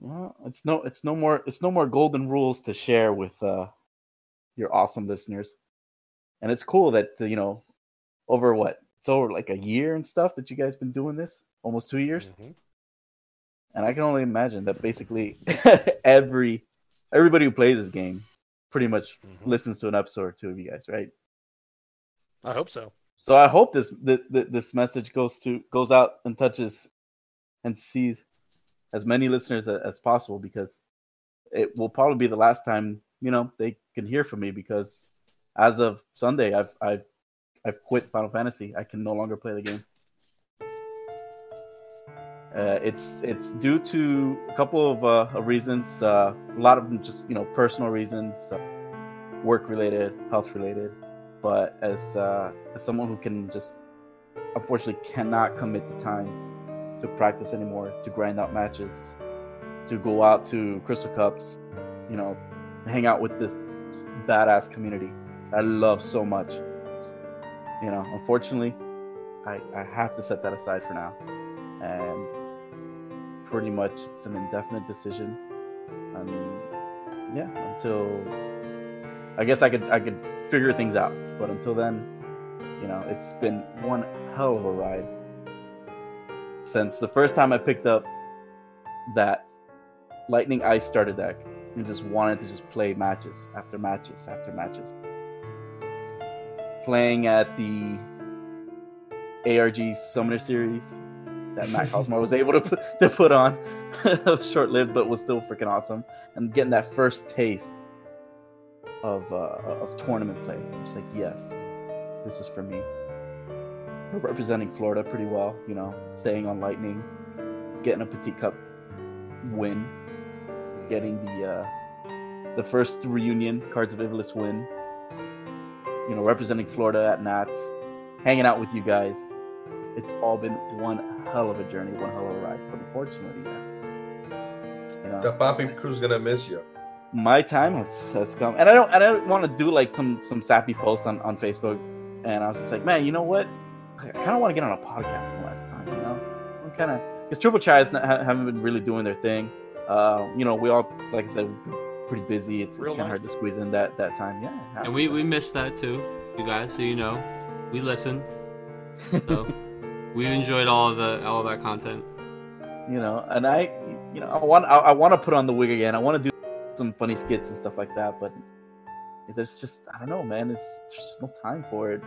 Well, it's no, it's no more, it's no more golden rules to share with uh, your awesome listeners, and it's cool that you know, over what it's over like a year and stuff that you guys been doing this, almost two years, mm-hmm. and I can only imagine that basically every everybody who plays this game. Pretty much mm-hmm. listens to an episode or two of you guys, right? I hope so. So I hope this th- th- this message goes to goes out and touches and sees as many listeners a- as possible, because it will probably be the last time you know they can hear from me, because as of Sunday, I've I've I've quit Final Fantasy. I can no longer play the game. Uh, it's it's due to a couple of, uh, of reasons, uh, a lot of them just you know personal reasons, uh, work related, health related. But as uh, as someone who can just unfortunately cannot commit the time to practice anymore, to grind out matches, to go out to Crystal Cups, you know, hang out with this badass community I love so much. You know, unfortunately, I I have to set that aside for now. And pretty much it's an indefinite decision. I mean, yeah, until I guess I could I could figure things out, but until then, you know, it's been one hell of a ride since the first time I picked up that Lightning Ice starter deck and just wanted to just play matches after matches after matches. Playing at the A R G Summoner Series that Matt Cosmo was able to put, to put on. Short-lived, but was still freaking awesome. And getting that first taste of uh, of tournament play. I'm just like, yes, this is for me. We're representing Florida pretty well, you know, staying on Lightning, getting a Petite Cup win, getting the uh, the first reunion Cards of Ivelisse win, you know, representing Florida at N A T S, hanging out with you guys. It's all been one hell of a journey, one hell of a ride. But unfortunately, yeah, you know, the popping crew's gonna miss you. My time has, has come, and I don't, and I don't want to do like some some sappy post on, on Facebook and I was just like, man, you know what? I kind of want to get on a podcast from last time, you know? I'm kind of... Because Triple Chides ha- haven't been really doing their thing. Uh, you know, we all, like I said, pretty busy. It's, it's kind of hard to squeeze in that, that time. Yeah. And we, we missed that, too, you guys. So, you know, we listen. So we've enjoyed all of the all of that content. You know, and I, you know, I want I, I want to put on the wig again. I want to do some funny skits and stuff like that. But there's just, I don't know, man. There's, there's just no time for it.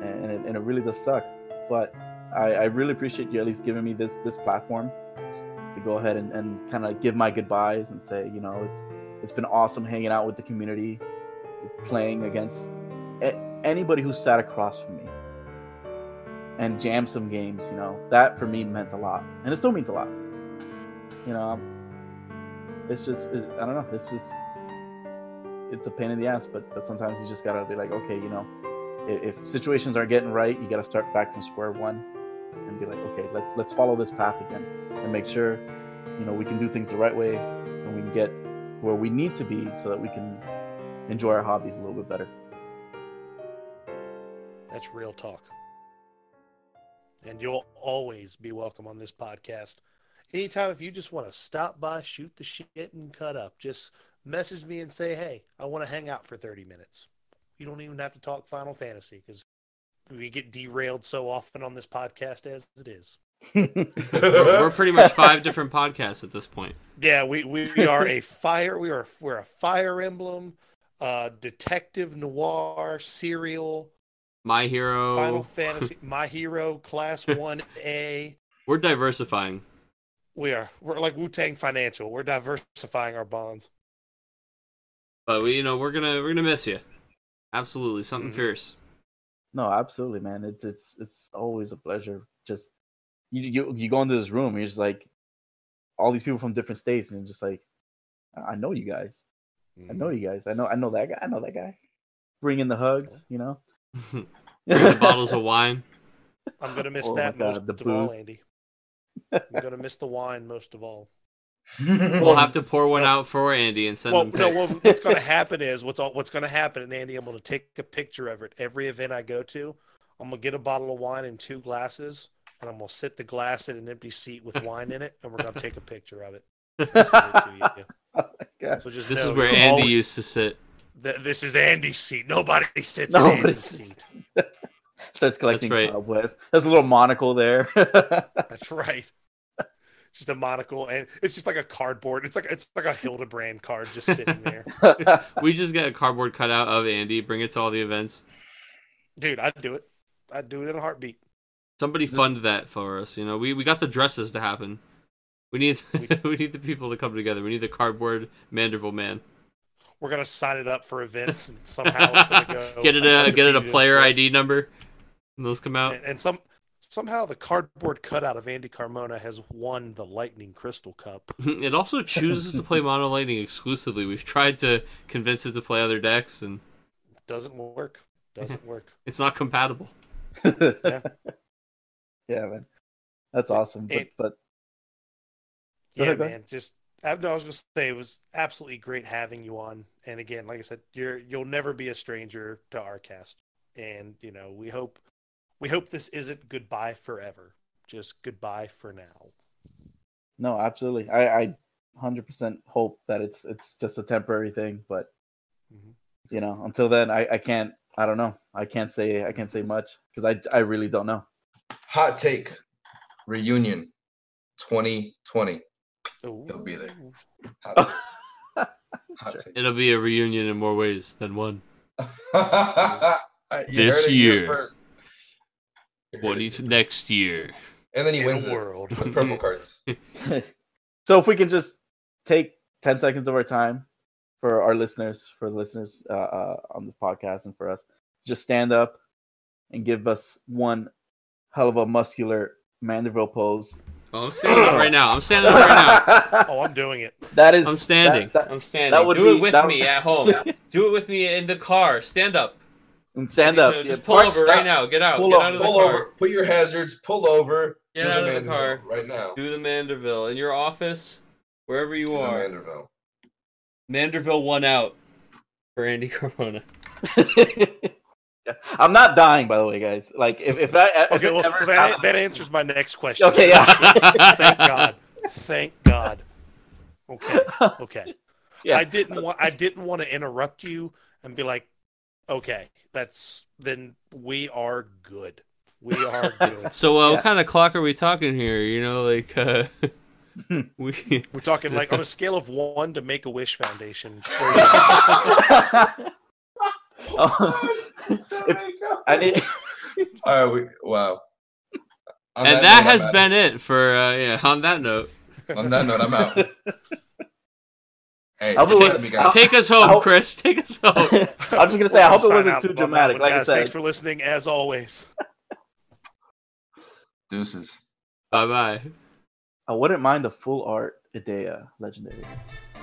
And it, and it really does suck. But I, I really appreciate you at least giving me this this platform to go ahead and, and kind of give my goodbyes and say, you know, it's it's been awesome hanging out with the community, playing against anybody who sat across from me and jammed some games. You know, that for me meant a lot, and it still means a lot. You know, it's just it's, I don't know. It's just it's a pain in the ass, but but sometimes you just gotta be like, okay, you know. If situations aren't getting right, you got to start back from square one and be like, okay, let's let's follow this path again and make sure, you know, we can do things the right way and we can get where we need to be so that we can enjoy our hobbies a little bit better. That's real talk. And you'll always be welcome on this podcast. Anytime if you just want to stop by, shoot the shit, and cut up, just message me and say, hey, I want to hang out for thirty minutes. You don't even have to talk Final Fantasy because we get derailed so often on this podcast as it is. we're, we're pretty much five different podcasts at this point. Yeah, we, we, we are a fire. We are we're a Fire Emblem, uh, detective noir, serial, My Hero, Final Fantasy, My Hero, Class One A. We're diversifying. We are. We're like Wu-Tang Financial. We're diversifying our bonds. But we, you know, we're gonna we're gonna miss you. Absolutely, something mm-hmm. fierce. No, absolutely, man. It's it's it's always a pleasure. Just you you you go into this room, and you're just like all these people from different states, and you're just like, I know you guys, mm-hmm. I know you guys, I know I know that guy, I know that guy. Bring in the hugs, you know. The bottles of wine. I'm gonna miss oh that God, most the of booze. all, Andy. I'm gonna miss the wine most of all. We'll have to pour one out for Andy and send well, him. No, well, what's going to happen is what's all, what's going to happen, and Andy, I'm going to take a picture of it. Every event I go to, I'm going to get a bottle of wine and two glasses, and I'm going to sit the glass in an empty seat with wine in it, and we're going to take a picture of it. it to you. Oh so just this know, is where Andy always, used to sit. Th- this is Andy's seat. Nobody sits Nobody in Andy's seat. Starts collecting cobwebs. Right. There's a little monocle there. That's right. Just a monocle, and it's just like a cardboard. It's like it's like a Hildebrand card just sitting there. We just get a cardboard cutout of Andy. Bring it to all the events, dude. I'd do it. I'd do it in a heartbeat. Somebody fund that for us. You know, we, we got the dresses to happen. We need we, we need the people to come together. We need the cardboard Manderville man. We're gonna sign it up for events, and somehow it's gonna go. Get it a get it a player I D number, and those come out, and, and some. Somehow the cardboard cutout of Andy Carmona has won the Lightning Crystal Cup. It also chooses to play Mono Lightning exclusively. We've tried to convince it to play other decks, and doesn't work. Doesn't work. It's not compatible. Yeah, yeah, man, that's awesome. But, and, but... yeah, ahead, man, just I, no, I was going to say it was absolutely great having you on. And again, like I said, you're you'll never be a stranger to our cast, and you know we hope. We hope this isn't goodbye forever. Just goodbye for now. No, absolutely. I, I one hundred percent hope that it's it's just a temporary thing. But mm-hmm. you know, until then, I, I can't. I don't know. I can't say. I can't say much because I I really don't know. Hot take: reunion, twenty twenty. Ooh. It'll be there. Hot take. Hot sure. take. It'll be a reunion in more ways than one. This year. What he's next year, and then he in wins the world with purple cards. So if we can just take ten seconds of our time for our listeners, for the listeners uh, uh, on this podcast, and for us, just stand up and give us one hell of a muscular Manderville pose. Oh, I'm standing up right now. I'm standing up right now. Oh, I'm doing it. That is. I'm standing. That, that, I'm standing. Do be, it with me would... at home. Do it with me in the car. Stand up. And stand up. Just yeah, pull over stop. right now. Get out. Pull, get out of the pull car. over. Put your hazards. Pull over. Get out of the car right now. Do the Manderville in your office, wherever you do are. Manderville. Manderville one out for Andy Carmona. I'm not dying, by the way, guys. Like, if, if I if okay, well, ever that, that answers my next question. Okay, yeah. Thank God. Thank God. Okay. Okay. Yeah. I didn't want. I didn't want to interrupt you and be like, okay, that's then we are good. We are good. So, uh, yeah. What kind of clock are we talking here? You know, like. Uh... We... We're talking like on a scale of one to Make-A-Wish Foundation. Oh, if, I need... uh, we, wow. On and that, that note, has been it for, uh, yeah, on that note. On that note, I'm out. Hey, I'll take, me, guys. take us home, I'll... Chris. Take us home. I'm just going to say, well, I hope it wasn't too dramatic. Like guys, I said. Thanks for listening, as always. Deuces. Bye-bye. I wouldn't mind a full art Idea Legendary.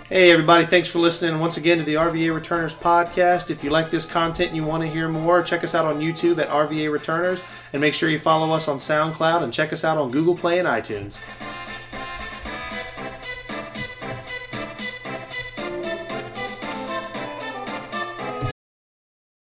Hey, everybody. Thanks for listening once again to the R V A Returners podcast. If you like this content and you want to hear more, check us out on YouTube at R V A Returners. And make sure you follow us on SoundCloud and check us out on Google Play and iTunes.